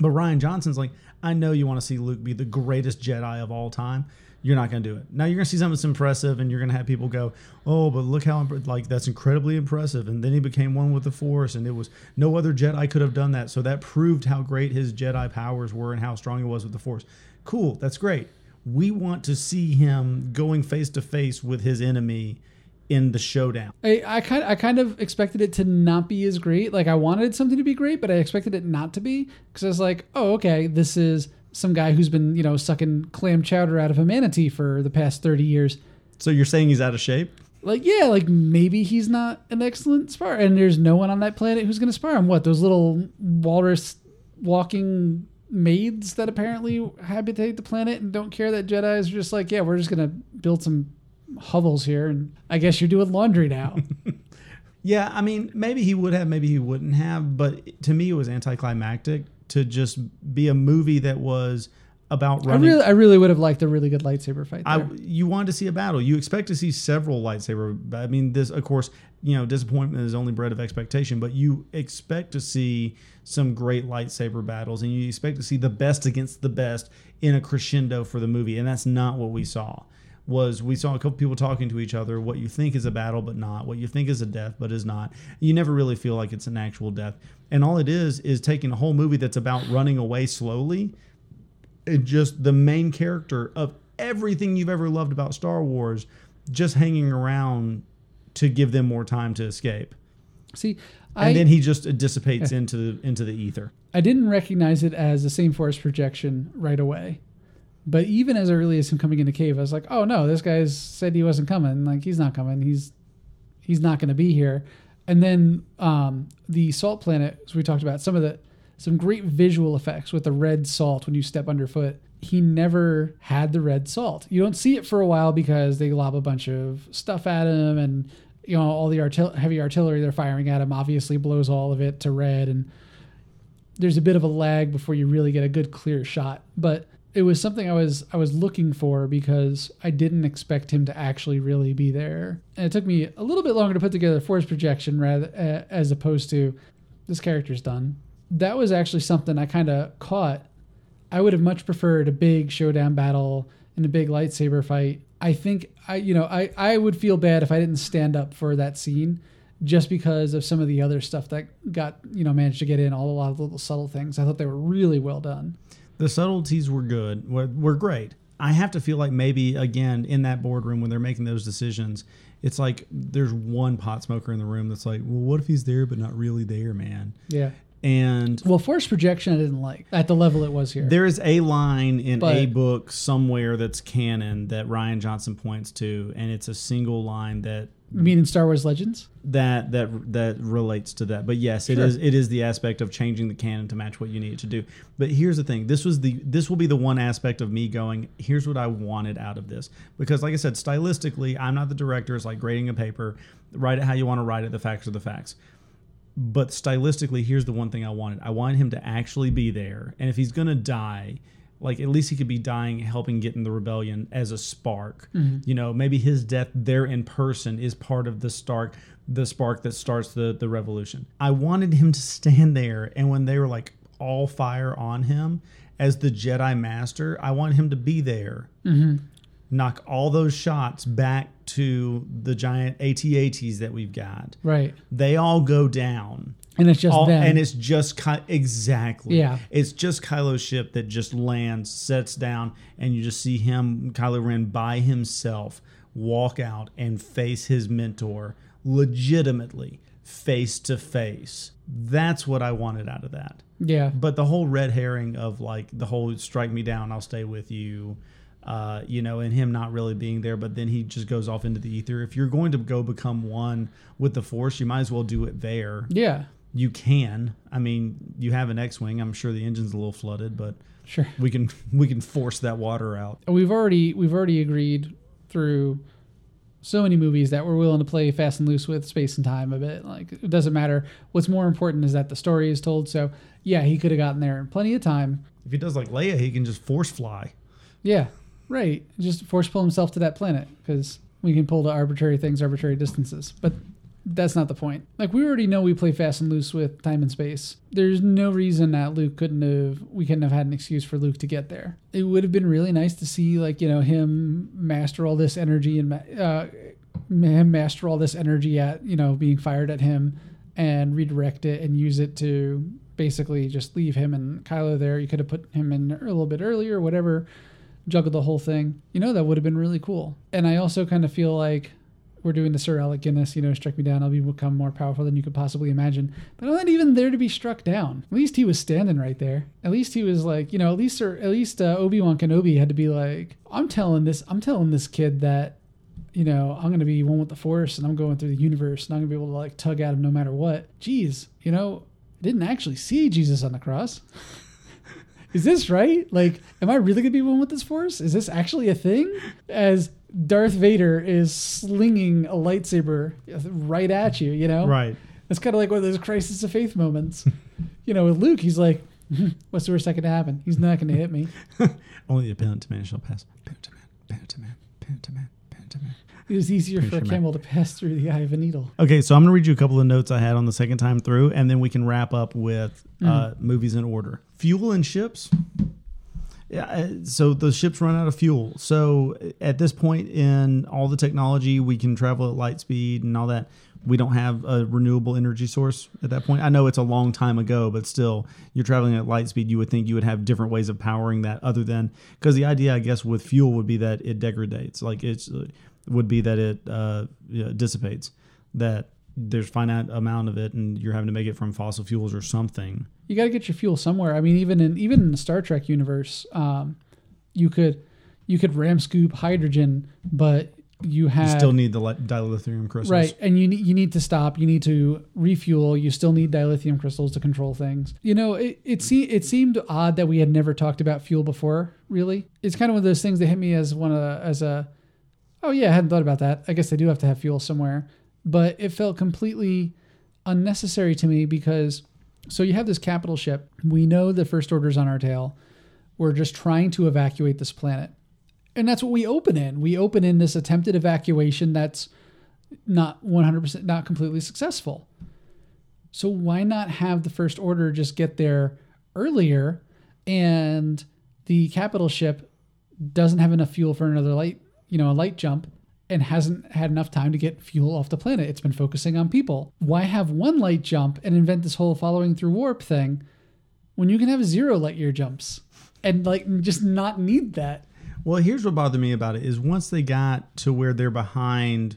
But Rian Johnson's like, I know you want to see Luke be the greatest Jedi of all time. You're not going to do it. Now you're going to see something that's impressive, and you're going to have people go, oh, but look how, that's incredibly impressive. And then he became one with the Force, and it was no other Jedi could have done that. So that proved how great his Jedi powers were and how strong he was with the Force. Cool. That's great. We want to see him going face to face with his enemy in the showdown. I kind of expected it to not be as great. Like, I wanted something to be great, but I expected it not to be, because I was like, oh, okay, this is some guy who's been, you know, sucking clam chowder out of a manatee for the past 30 years. So you're saying he's out of shape? Like, yeah, like maybe he's not an excellent sparrer, and there's no one on that planet who's going to spar him. What, those little walrus walking maids that apparently habitate the planet and don't care that Jedis are just like, yeah, we're just going to build some hovels here, and I guess you're doing laundry now. Yeah, I mean, maybe he would have, maybe he wouldn't have, but to me it was anticlimactic to just be a movie that was about running. I really would have liked a really good lightsaber fight there. You wanted to see a battle. You expect to see several lightsaber. I mean, this, of course, you know, disappointment is only bread of expectation, but you expect to see some great lightsaber battles, and you expect to see the best against the best in a crescendo for the movie, and that's not what we saw. We saw a couple people talking to each other, what you think is a battle but not, what you think is a death but is not. You never really feel like it's an actual death. And all it is taking a whole movie that's about running away slowly, it just the main character of everything you've ever loved about Star Wars just hanging around to give them more time to escape. See, then he just dissipates into the ether. I didn't recognize it as the same force projection right away. But even as early as him coming in the cave, I was like, oh no, this guy said he wasn't coming. Like, he's not coming. He's not going to be here. And then the salt planet, as we talked about, some great visual effects with the red salt when you step underfoot. He never had the red salt. You don't see it for a while because they lob a bunch of stuff at him, and you know, all the heavy artillery they're firing at him obviously blows all of it to red, and there's a bit of a lag before you really get a good clear shot. But it was something I was looking for, because I didn't expect him to actually really be there. And it took me a little bit longer to put together force projection as opposed to this character's done. That was actually something I kind of caught. I would have much preferred a big showdown battle and a big lightsaber fight. I think I would feel bad if I didn't stand up for that scene, just because of some of the other stuff that got, you know, managed to get in, all a lot of little subtle things. I thought they were really well done. The subtleties were good, were great. I have to feel like maybe, again, in that boardroom when they're making those decisions, it's like there's one pot smoker in the room that's like, well, what if he's there but not really there, man? Yeah. And... well, force projection I didn't like at the level it was here. There is a line in a book somewhere that's canon that Rian Johnson points to, and it's a single line that... You mean in Star Wars Legends? That relates to that. But yes, sure. It is the aspect of changing the canon to match what you need it to do. But here's the thing. This will be the one aspect of me going, here's what I wanted out of this. Because like I said, stylistically, I'm not the director. It's like grading a paper. Write it how you want to write it. The facts are the facts. But stylistically, here's the one thing I wanted. I wanted him to actually be there. And if he's going to die... like, at least he could be dying, helping get in the rebellion as a spark. Mm-hmm. You know, maybe his death there in person is part of the spark that starts the revolution. I wanted him to stand there, and when they were like all fire on him as the Jedi Master, I want him to be there. Mm-hmm. Knock all those shots back to the giant AT-ATs that we've got. Right. They all go down. And it's just them. And it's just... exactly. Yeah. It's just Kylo's ship that just lands, sets down, and you just see him, Kylo Ren, by himself walk out and face his mentor legitimately, face to face. That's what I wanted out of that. Yeah. But the whole red herring of, like, the whole strike me down, I'll stay with you... you know, and him not really being there, but then he just goes off into the ether. If you're going to go become one with the Force, you might as well do it there. Yeah. You can. I mean, you have an X-Wing. I'm sure the engine's a little flooded, but sure, we can force that water out. We've already agreed through so many movies that we're willing to play fast and loose with space and time a bit. Like, it doesn't matter. What's more important is that the story is told. So, yeah, he could have gotten there in plenty of time. If he does like Leia, he can just force fly. Yeah. Right. Just force pull himself to that planet, because we can pull to arbitrary things, arbitrary distances. But that's not the point. Like, we already know we play fast and loose with time and space. There's no reason that we couldn't have had an excuse for Luke to get there. It would have been really nice to see, like, you know, him master all this energy and at, you know, being fired at him, and redirect it and use it to basically just leave him and Kylo there. You could have put him in a little bit earlier, whatever. Juggle the whole thing. You know, that would have been really cool. And I also kind of feel like we're doing the Sir Alec Guinness, you know, strike me down, I'll become more powerful than you could possibly imagine. But I'm not even there to be struck down. At least he was standing right there. At least he was like, you know, at least Obi-Wan Kenobi had to be like, I'm telling this kid that, you know, I'm going to be one with the Force and I'm going through the universe and I'm going to be able to like tug at him no matter what. Jeez, you know, I didn't actually see Jesus on the cross. Is this right? Like, am I really going to be one with this Force? Is this actually a thing? As Darth Vader is slinging a lightsaber right at you, you know? Right. It's kind of like one of those crisis of faith moments. You know, with Luke, he's like, what's the worst that could happen? He's not going to hit me. Only the penitent man shall pass. Penitent man, penitent man, penitent man, penitent man. It was easier for a camel to pass through the eye of a needle. Okay, so I'm going to read you a couple of notes I had on the second time through, and then we can wrap up with movies in order. Fuel and ships. Yeah, so the ships run out of fuel. So at this point in all the technology, we can travel at light speed and all that. We don't have a renewable energy source at that point. I know it's a long time ago, but still, you're traveling at light speed. You would think you would have different ways of powering that other than... Because the idea, I guess, with fuel would be that it degrades. Like, it's... would be that it dissipates, that there's finite amount of it and you're having to make it from fossil fuels or something. You got to get your fuel somewhere. I mean, even in the Star Trek universe, you could ram scoop hydrogen, but you still need the dilithium crystals. Right, and you need to stop. You need to refuel. You still need dilithium crystals to control things. You know, it seemed odd that we had never talked about fuel before, really. It's kind of one of those things that hit me oh yeah, I hadn't thought about that. I guess they do have to have fuel somewhere, but it felt completely unnecessary to me because, so you have this capital ship. We know the First Order's on our tail. We're just trying to evacuate this planet. And that's what we open in. We open in this attempted evacuation that's not 100%, not completely successful. So why not have the First Order just get there earlier and the capital ship doesn't have enough fuel for another a light jump, and hasn't had enough time to get fuel off the planet. It's been focusing on people. Why have one light jump and invent this whole following through warp thing when you can have 0 light year jumps and like just not need that? Well, here's what bothered me about it is once they got to where they're behind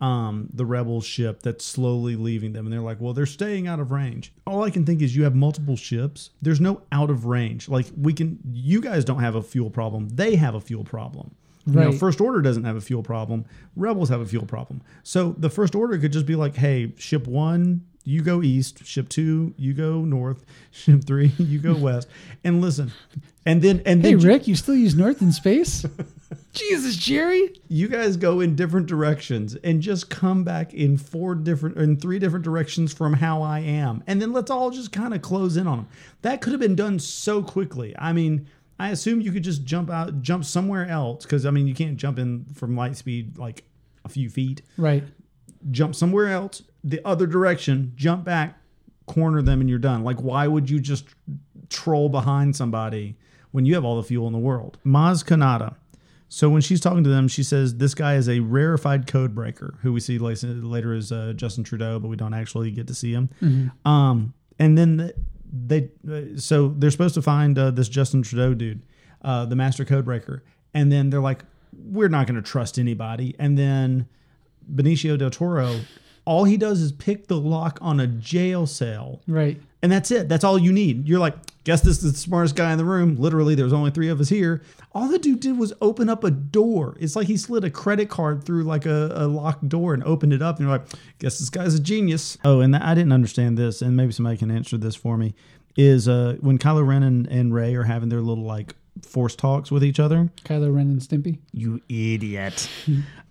the rebel ship that's slowly leaving them and they're like, well, they're staying out of range. All I can think is you have multiple ships. There's no out of range. Like you guys don't have a fuel problem. They have a fuel problem. Right. You know, First Order doesn't have a fuel problem. Rebels have a fuel problem. So the First Order could just be like, hey, ship 1, you go east. Ship 2, you go north. Ship 3, you go west. And listen, and then Rick, you still use north in space? Jesus, Jerry. You guys go in different directions and just come back in 3 different directions from how I am. And then let's all just kind of close in on them. That could have been done so quickly. I mean... I assume you could just jump somewhere else because, I mean, you can't jump in from light speed like a few feet. Right. Jump somewhere else, the other direction, jump back, corner them, and you're done. Like, why would you just troll behind somebody when you have all the fuel in the world? Maz Kanata. So when she's talking to them, she says, this guy is a rarefied code breaker, who we see later as Justin Trudeau, but we don't actually get to see him. Mm-hmm. And then... So they're supposed to find this Justin Trudeau dude, the master codebreaker. And then they're like, we're not going to trust anybody. And then Benicio del Toro, all he does is pick the lock on a jail cell. Right. And that's it. That's all you need. You're like, guess this is the smartest guy in the room. Literally, there's only 3 of us here. All the dude did was open up a door. It's like he slid a credit card through like a locked door and opened it up. And you're like, guess this guy's a genius. Oh, and I didn't understand this. And maybe somebody can answer this for me. Is when Kylo Ren and Rey are having their little like Force talks with each other. Kylo Ren and Stimpy. You idiot.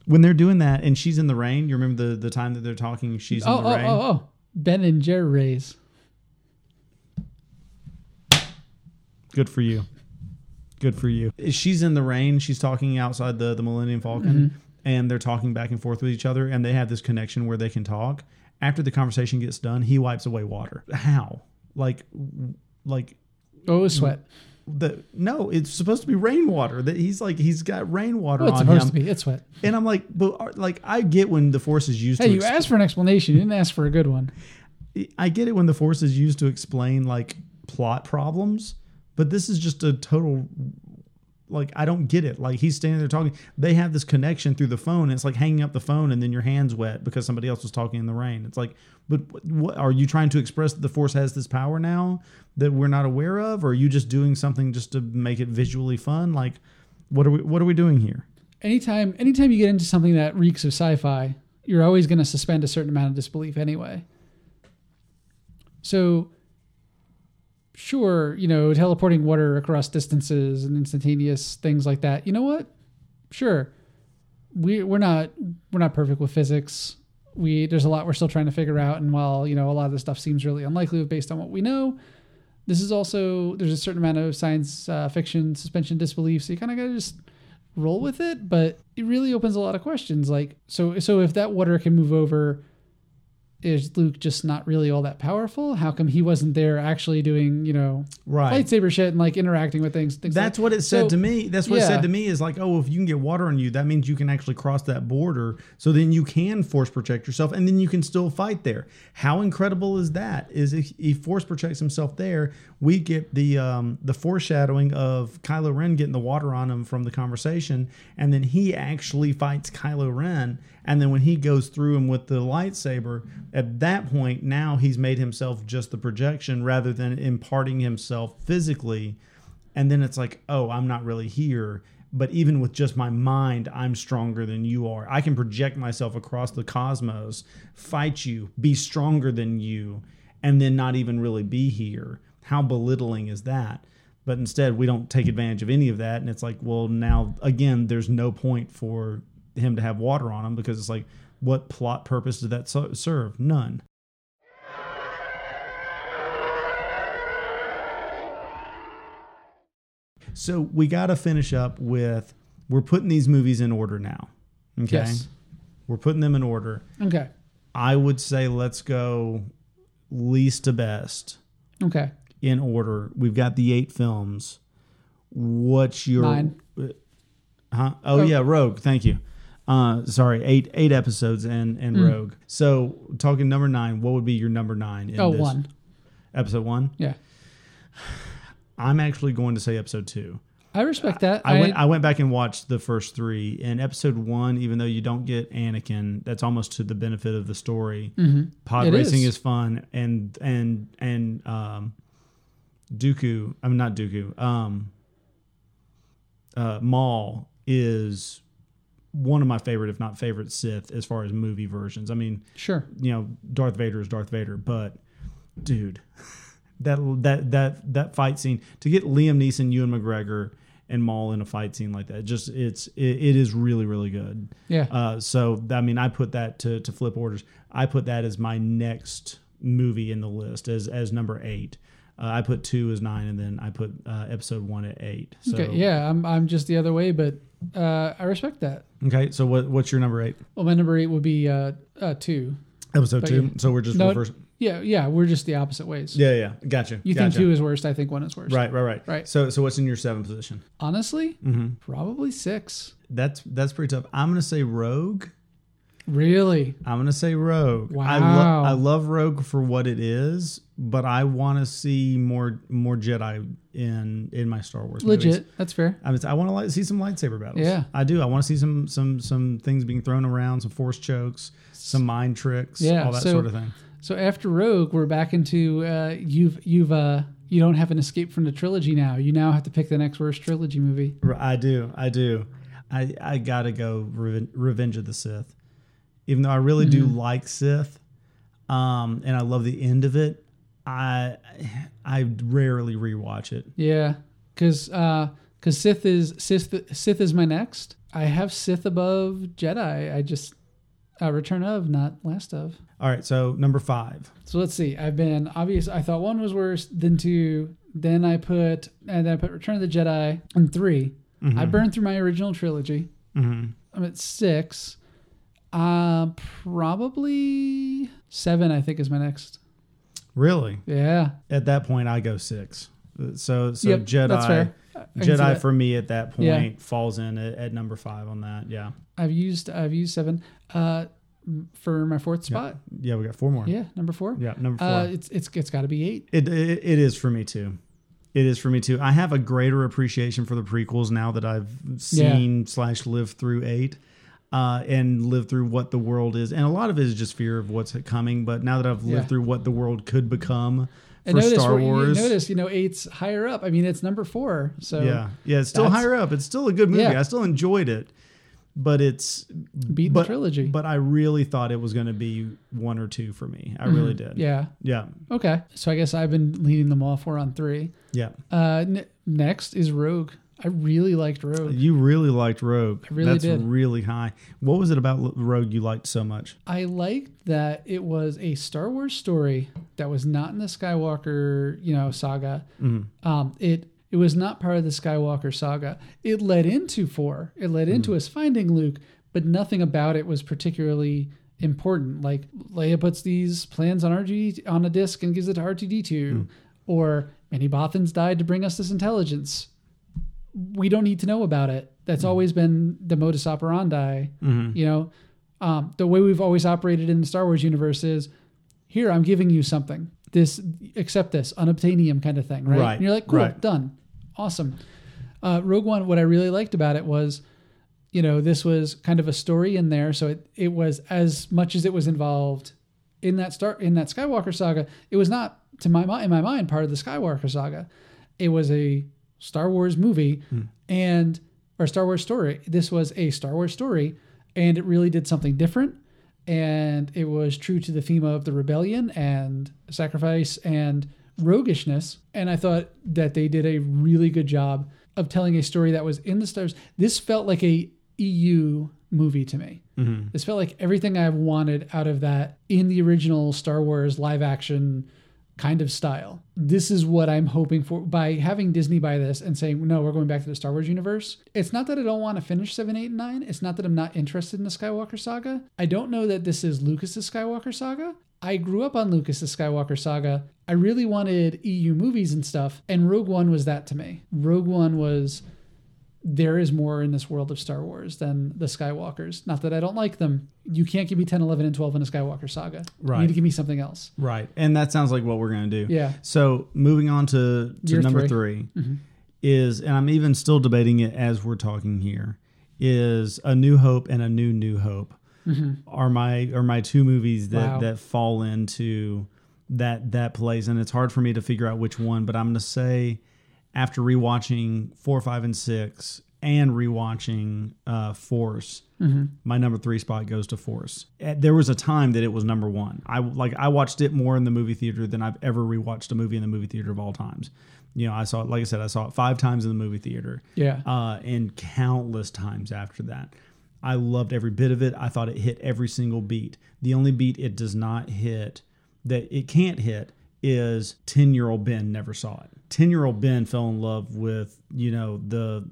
When they're doing that and she's in the rain. You remember the time that they're talking? She's in the rain. Oh. Ben and Jerry Rey's. Good for you. Good for you. She's in the rain. She's talking outside the Millennium Falcon, and they're talking back and forth with each other, and they have this connection where they can talk. After the conversation gets done, he wipes away water. How? Like... Oh, sweat. No, it's supposed to be rainwater. That he's got rainwater on him. It's supposed to be. It's wet. And I'm like, but like I get when the Force is used. Hey, you asked for an explanation. You didn't ask for a good one. I get it when the Force is used to explain like plot problems. But this is just a total like, I don't get it. Like, he's standing there talking. They have this connection through the phone, and it's like hanging up the phone and then your hand's wet because somebody else was talking in the rain. It's like, but what are you trying to express, that the Force has this power now that we're not aware of? Or are you just doing something just to make it visually fun? Like, what are we doing here? Anytime you get into something that reeks of sci-fi, you're always going to suspend a certain amount of disbelief anyway. So sure, you know, teleporting water across distances and instantaneous things like that. You know what? Sure. We're not perfect with physics. There's a lot we're still trying to figure out. And while, you know, a lot of this stuff seems really unlikely based on what we know, this is also, there's a certain amount of science fiction suspension disbelief. So you kind of got to just roll with it, but it really opens a lot of questions. Like, so if that water can move over, is Luke just not really all that powerful? How come he wasn't there actually doing, you know, right, lightsaber shit and like interacting with things? That's like what it said to me. That's what it said to me is like, oh, if you can get water on you, that means you can actually cross that border. So then you can force protect yourself, and then you can still fight there. How incredible is that? Is if he force protects himself there, we get the foreshadowing of Kylo Ren getting the water on him from the conversation, and then he actually fights Kylo Ren. And then when he goes through him with the lightsaber, at that point, now he's made himself just the projection rather than imparting himself physically. And then it's like, oh, I'm not really here. But even with just my mind, I'm stronger than you are. I can project myself across the cosmos, fight you, be stronger than you, and then not even really be here. How belittling is that? But instead, we don't take advantage of any of that. And it's like, well, now, again, there's no point for him to have water on him, because it's like, what plot purpose did that serve? None. So we got to finish up with, we're putting these movies in order now. Okay. Yes. We're putting them in order. Okay. I would say let's go least to best. Okay. In order. We've got the 8 films. What's your... Mine. Huh? Oh, Rogue. Yeah. Rogue. Thank you. Sorry, eight episodes and Rogue. So talking number 9, what would be your number 9? In this? 1. Episode 1? Yeah. I'm actually going to say episode 2. I respect that. I went back and watched the first 3, and episode 1, even though you don't get Anakin, that's almost to the benefit of the story. Mm-hmm. Pod racing is fun. And Dooku, I mean, not Dooku, Maul is one of my favorite, if not favorite, Sith as far as movie versions. I mean, sure, you know, Darth Vader is Darth Vader, but dude, that fight scene, to get Liam Neeson, Ewan McGregor, and Maul in a fight scene like that, just it is really, really good. Yeah. So I mean, I put that to flip orders. I put that as my next movie in the list as number 8. I put 2 as 9, and then I put episode 1 at 8. So, okay, yeah, I'm just the other way, but I respect that. Okay, so what's your number 8? Well, my number 8 would be 2. Episode 2? Yeah. So we're just reverse. Yeah, we're just the opposite ways. Yeah, gotcha. You think 2 is worst, I think 1 is worst. Right. So what's in your 7th position? Honestly, probably 6. That's pretty tough. I'm going to say Rogue. Really? I'm going to say Rogue. Wow. I love Rogue for what it is, but I want to see more Jedi in my Star Wars movies. Legit. That's fair. I mean, I want to see some lightsaber battles. Yeah. I do. I want to see some things being thrown around, some force chokes, some mind tricks, all that sort of thing. So after Rogue, we're back into you don't have an escape from the trilogy now. You now have to pick the next worst trilogy movie. I do. I got to go Revenge of the Sith. Even though I really do like Sith, and I love the end of it, I rarely rewatch it. Yeah, because Sith is my next. I have Sith above Jedi. I just Return of, not Last of. All right, so number 5. So let's see. I've been obvious. I thought 1 was worse, then 2, then I put Return of the Jedi, and 3. Mm-hmm. I burned through my original trilogy. Mm-hmm. I'm at 6. Probably 7, I think, is my next. Really? Yeah. At that point, I go 6. So yep, Jedi for me at that point falls in at number 5 on that. Yeah. I've used 7. For my 4th spot. Yeah, we got 4 more. Yeah, number 4. Yeah, number 4. It's got to be 8. It is for me too. It is for me too. I have a greater appreciation for the prequels now that I've seen / lived through 8 and lived through what the world is. And a lot of it is just fear of what's coming. But now that I've lived through what the world could become for Star Wars. Notice, 8's higher up. I mean, it's number 4. So yeah, it's still higher up. It's still a good movie. Yeah. I still enjoyed it. But it's beat the trilogy. But I really thought it was going to be 1 or 2 for me. I really did. Yeah. Okay. So I guess I've been leading them all 4 on 3. Yeah. Next is Rogue. I really liked Rogue. You really liked Rogue. I really did. That's really high. What was it about Rogue you liked so much? I liked that it was a Star Wars story that was not in the Skywalker, saga. Mm-hmm. It was not part of the Skywalker saga. It led into 4. It led into us finding Luke, but nothing about it was particularly important. Like Leia puts these plans on a disc and gives it to R2-D2, or many Bothans died to bring us this intelligence. We don't need to know about it. That's always been the modus operandi. Mm-hmm. The way we've always operated in the Star Wars universe is, here, I'm giving you something. Accept this, unobtainium kind of thing, right? And you're like, cool, done. Awesome. Rogue One, what I really liked about it was, this was kind of a story in there. So it was, as much as it was involved in that Skywalker saga, it was not, in my mind, part of the Skywalker saga. It was a Star Wars movie or Star Wars story. This was a Star Wars story, and it really did something different. And it was true to the theme of the rebellion and sacrifice and roguishness. And I thought that they did a really good job of telling a story that was in the stars. This felt like a EU movie to me. Mm-hmm. This felt like everything I've wanted out of that in the original Star Wars live action kind of style. This is what I'm hoping for by having Disney buy this and saying, no, we're going back to the Star Wars universe. It's not that I don't want to finish 7, 8, and 9. It's not that I'm not interested in the Skywalker saga. I don't know that this is Lucas's Skywalker saga. I grew up on Lucas's Skywalker saga. I really wanted EU movies and stuff. And Rogue One was that to me. Rogue One was, there is more in this world of Star Wars than the Skywalkers. Not that I don't like them. You can't give me 10, 11, and 12 in a Skywalker saga. Right. You need to give me something else. Right. And that sounds like what we're going to do. Yeah. So moving on to number 3 is, and I'm even still debating it as we're talking here, is A New Hope and A New Hope are my 2 movies that fall into that place. And it's hard for me to figure out which one, but I'm going to say, after rewatching 4, 5, and 6 and rewatching Force, my number 3 spot goes to Force. There was a time that it was number 1. I watched it more in the movie theater than I've ever rewatched a movie in the movie theater of all times. I saw it, like I said, I saw it 5 times in the movie theater. Yeah. And countless times after that. I loved every bit of it. I thought it hit every single beat. The only beat it does not hit, that it can't hit, is 10-year-old Ben never saw it. 10-year-old Ben fell in love with, the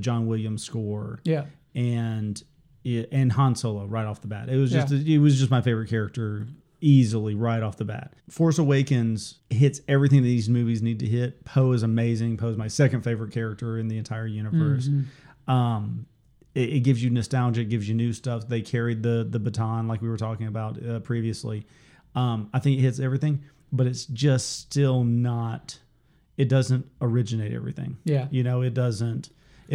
John Williams score. Yeah. And Han Solo right off the bat. It was just my favorite character easily right off the bat. Force Awakens hits everything that these movies need to hit. Poe is amazing. Poe's my second favorite character in the entire universe. Mm-hmm. It gives you nostalgia, it gives you new stuff. They carried the baton like we were talking about previously. I think it hits everything, but it's just still not, it doesn't originate everything. Yeah. It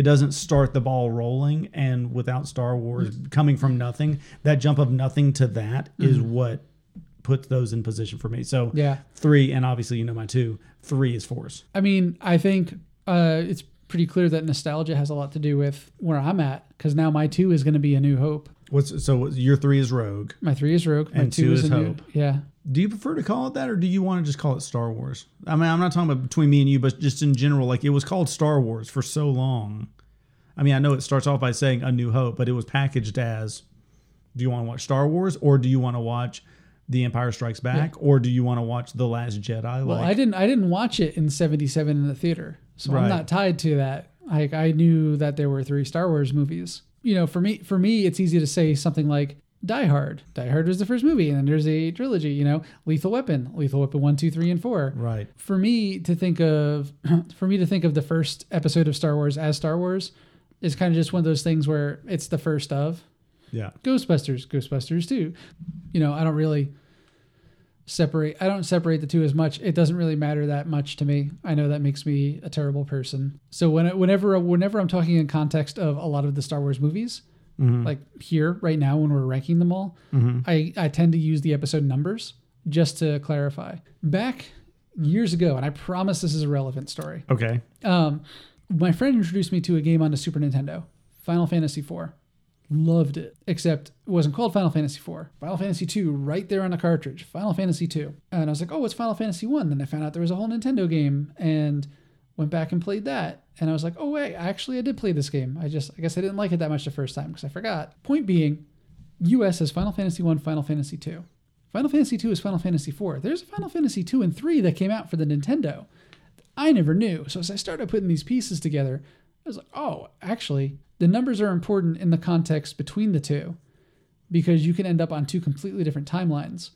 doesn't start the ball rolling, and without Star Wars coming from nothing, that jump of nothing to that is what puts those in position for me. So 3, and obviously, my 2, 3 is Force. I mean, I think it's pretty clear that nostalgia has a lot to do with where I'm at, because now my 2 is going to be A New Hope. So your 3 is Rogue. My 3 is Rogue. And my 2 is Hope. Yeah. Do you prefer to call it that, or do you want to just call it Star Wars? I mean, I'm not talking about between me and you, but just in general, like, it was called Star Wars for so long. I mean, I know it starts off by saying A New Hope, but it was packaged as, do you want to watch Star Wars, or do you want to watch The Empire Strikes Back, or do you want to watch The Last Jedi? Well, I didn't watch it in 77 in the theater, so I'm not tied to that. Like, I knew that there were 3 Star Wars movies. For me, it's easy to say something like Die Hard. Die Hard was the first movie, and then there's a trilogy, Lethal Weapon, Lethal Weapon 1, 2, 3, and 4. Right. For me to think of the first episode of Star Wars as Star Wars is kind of just one of those things where it's the first of Ghostbusters 2. I don't really I don't separate the two as much. It doesn't really matter that much to me. I know that makes me a terrible person. So whenever I'm talking in context of a lot of the Star Wars movies, mm-hmm. like here right now when we're ranking them all, mm-hmm. I tend to use the episode numbers just to clarify. Back years ago, and I promise this is a relevant story. Okay. My friend introduced me to a game on the Super Nintendo, Final Fantasy IV. Loved it, except it wasn't called Final Fantasy IV. Final Fantasy II, right there on the cartridge. Final Fantasy II. And I was like, oh, it's Final Fantasy I. Then I found out there was a whole Nintendo game and went back and played that. And I was like, oh, wait, actually, I did play this game. I guess I didn't like it that much the first time because I forgot. Point being, US has Final Fantasy I, Final Fantasy II. Final Fantasy II is Final Fantasy IV. There's a Final Fantasy II and III that came out for the Nintendo. I never knew. So as I started putting these pieces together, I was like, oh, actually, the numbers are important in the context between the two because you can end up on two completely different timelines.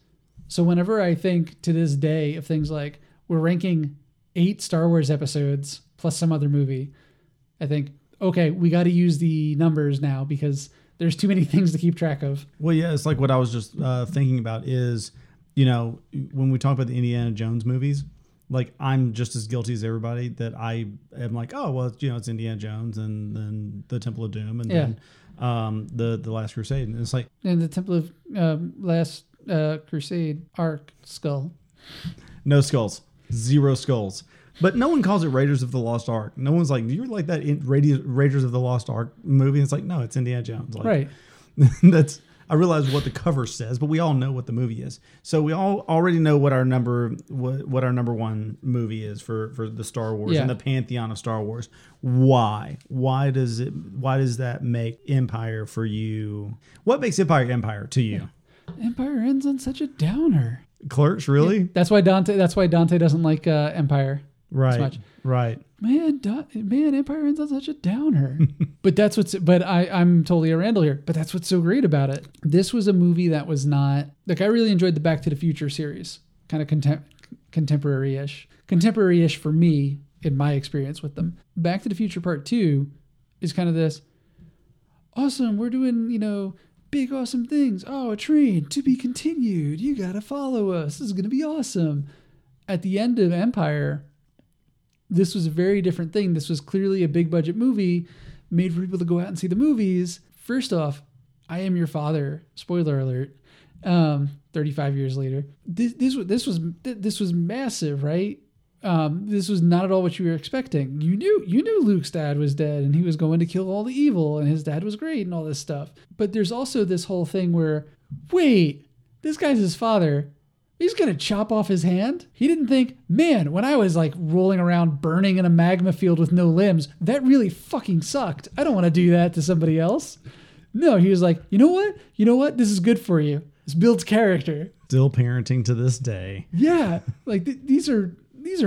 So whenever I think to this day of things like we're ranking 8 Star Wars episodes plus some other movie, I think, okay, we got to use the numbers now because there's too many things to keep track of. Well, yeah, it's like what I was just thinking about is, you know, when we talk about the Indiana Jones movies, like I'm just as guilty as everybody that I am like, oh, well, you know, it's Indiana Jones and then the Temple of Doom and then the Last Crusade. And it's like, and the Temple of Last Crusade arc skull. No skulls, 0 skulls. But no one calls it Raiders of the Lost Ark. No one's like, do you like that Raiders of the Lost Ark movie? And it's like, no, it's Indiana Jones. Like, right. I realize what the cover says, but we all know what the movie is. So we all already know what our number one movie is for the Star Wars and the pantheon of Star Wars. Why? Why does that make Empire for you? What makes Empire to you? Empire ends on such a downer. Clerks, really? Yeah, that's why Dante doesn't like Empire. Right. As much. Right. Man, Empire ends on such a downer. But I'm totally a Randall here. But that's what's so great about it. This was a movie that was not like I really enjoyed the Back to the Future series, kind of contemporary-ish. Contemporary-ish for me in my experience with them. Back to the Future Part 2 is kind of this awesome, we're doing, you know, big awesome things. Oh, a train to be continued. You gotta follow us. This is gonna be awesome. At the end of Empire, this was a very different thing. This was clearly a big budget movie made for people to go out and see the movies. First off, I Am Your Father. Spoiler alert. 35 years later, this was massive, right? This was not at all what you were expecting. You knew Luke's dad was dead and he was going to kill all the evil and his dad was great and all this stuff. But there's also this whole thing where, wait, this guy's his father. He's going to chop off his hand? He didn't think, man, when I was like rolling around burning in a magma field with no limbs, that really fucking sucked. I don't want to do that to somebody else. No, he was like, you know what? This is good for you. This builds character. Still parenting to this day. Yeah. Like these are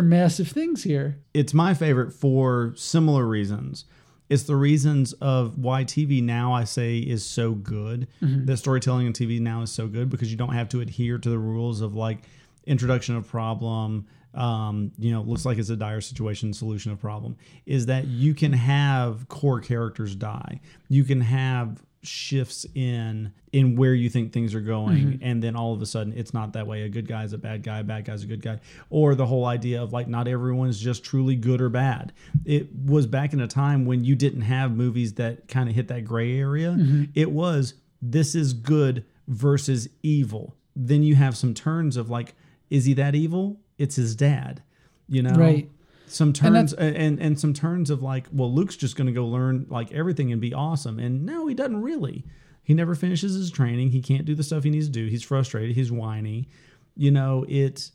massive things here. It's my favorite for similar reasons. It's the reasons of why TV now, I say, is so good. Mm-hmm. That storytelling on TV now is so good because you don't have to adhere to the rules of like introduction of problem, you know, looks like it's a dire situation, solution of problem, is that you can have core characters die. You can have shifts in where you think things are going, mm-hmm. and then all of a sudden it's not that way. A good guy is a bad guy, a bad guy's a good guy. Or the whole idea of like not everyone's just truly good or bad. It was back in a time when you didn't have movies that kind of hit that gray area. Mm-hmm. It was this is good versus evil. Then you have some turns of like, is he that evil? It's his dad, you know? Right. Some turns and some turns of like, well, Luke's just going to go learn like everything and be awesome. And no, he doesn't really. He never finishes his training. He can't do the stuff he needs to do. He's frustrated. He's whiny. You know, it's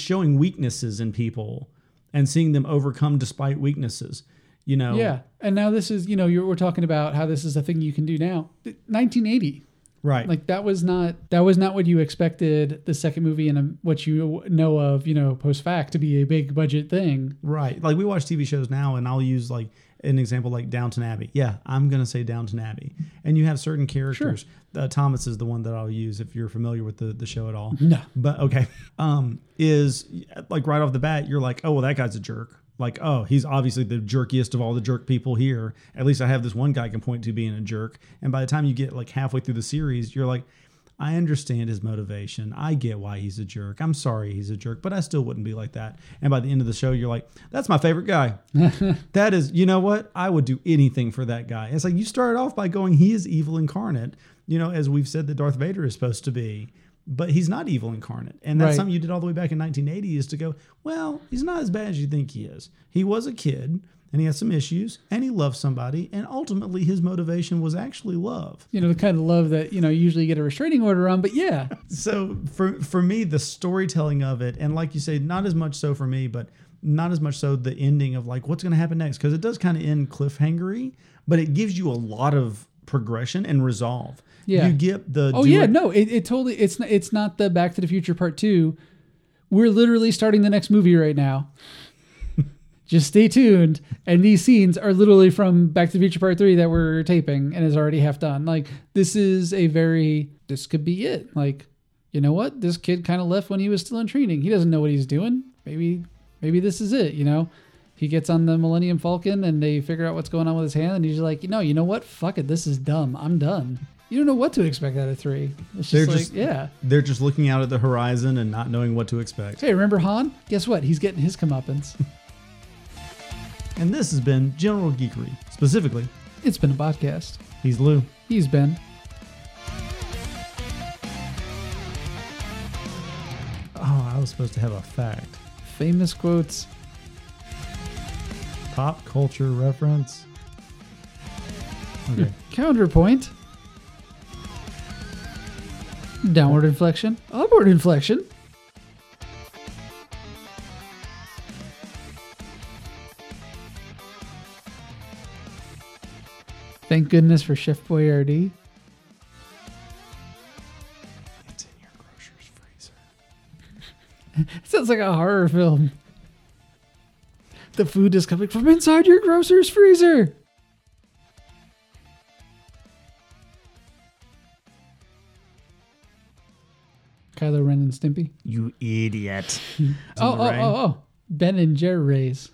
showing weaknesses in people and seeing them overcome despite weaknesses, you know? Yeah. And now this is, you know, we're talking about how this is a thing you can do now. 1980. Right. Like that was not what you expected the second movie and what you know of, you know, post fact to be a big budget thing. Right. Like we watch TV shows now and I'll use like an example like Downton Abbey. Yeah, I'm going to say Downton Abbey. And you have certain characters. Sure. Thomas is the one that I'll use if you're familiar with the show at all. No. But okay. Is like right off the bat, you're like, oh, well, that guy's a jerk. Like, oh, he's obviously the jerkiest of all the jerk people here. At least I have this one guy I can point to being a jerk. And by the time you get like halfway through the series, you're like, I understand his motivation. I get why he's a jerk. I'm sorry he's a jerk, but I still wouldn't be like that. And by the end of the show, you're like, that's my favorite guy. That is, you know what? I would do anything for that guy. It's like you started off by going, he is evil incarnate, you know, as we've said that Darth Vader is supposed to be. But he's not evil incarnate. And that's something you did all the way back in 1980 is to go, well, he's not as bad as you think he is. He was a kid and he had some issues and he loved somebody. And ultimately his motivation was actually love. You know, the kind of love that, you know, usually you get a restraining order on, but yeah. So for me, the storytelling of it, and like you say, not as much so for me, but not as much so the ending of like, what's going to happen next? Because it does kind of end cliffhangery, but it gives you a lot of progression and resolve. Yeah. You get the... Oh, yeah. No, it totally... It's not the Back to the Future Part 2. We're literally starting the next movie right now. Just stay tuned. And these scenes are literally from Back to the Future Part 3 that we're taping and is already half done. Like, this is a very... This could be it. Like, you know what? This kid kind of left when he was still in training. He doesn't know what he's doing. Maybe this is it, you know? He gets on the Millennium Falcon and they figure out what's going on with his hand. And he's like, no, you know what? Fuck it. This is dumb. I'm done. You don't know what to expect out of 3. It's just They're just looking out at the horizon and not knowing what to expect. Hey, remember Han? Guess what? He's getting his comeuppance. And this has been General Geekery. Specifically, it's been a podcast. He's Lou. He's Ben. Oh, I was supposed to have a fact. Famous quotes. Pop culture reference. Okay. Your counterpoint. Downward inflection. Upward inflection. Thank goodness for Chef Boyardee. It's in your grocer's freezer. Sounds like a horror film. The food is coming from inside your grocer's freezer. Kylo Ren and Stimpy. You idiot. Ben and Jerry's.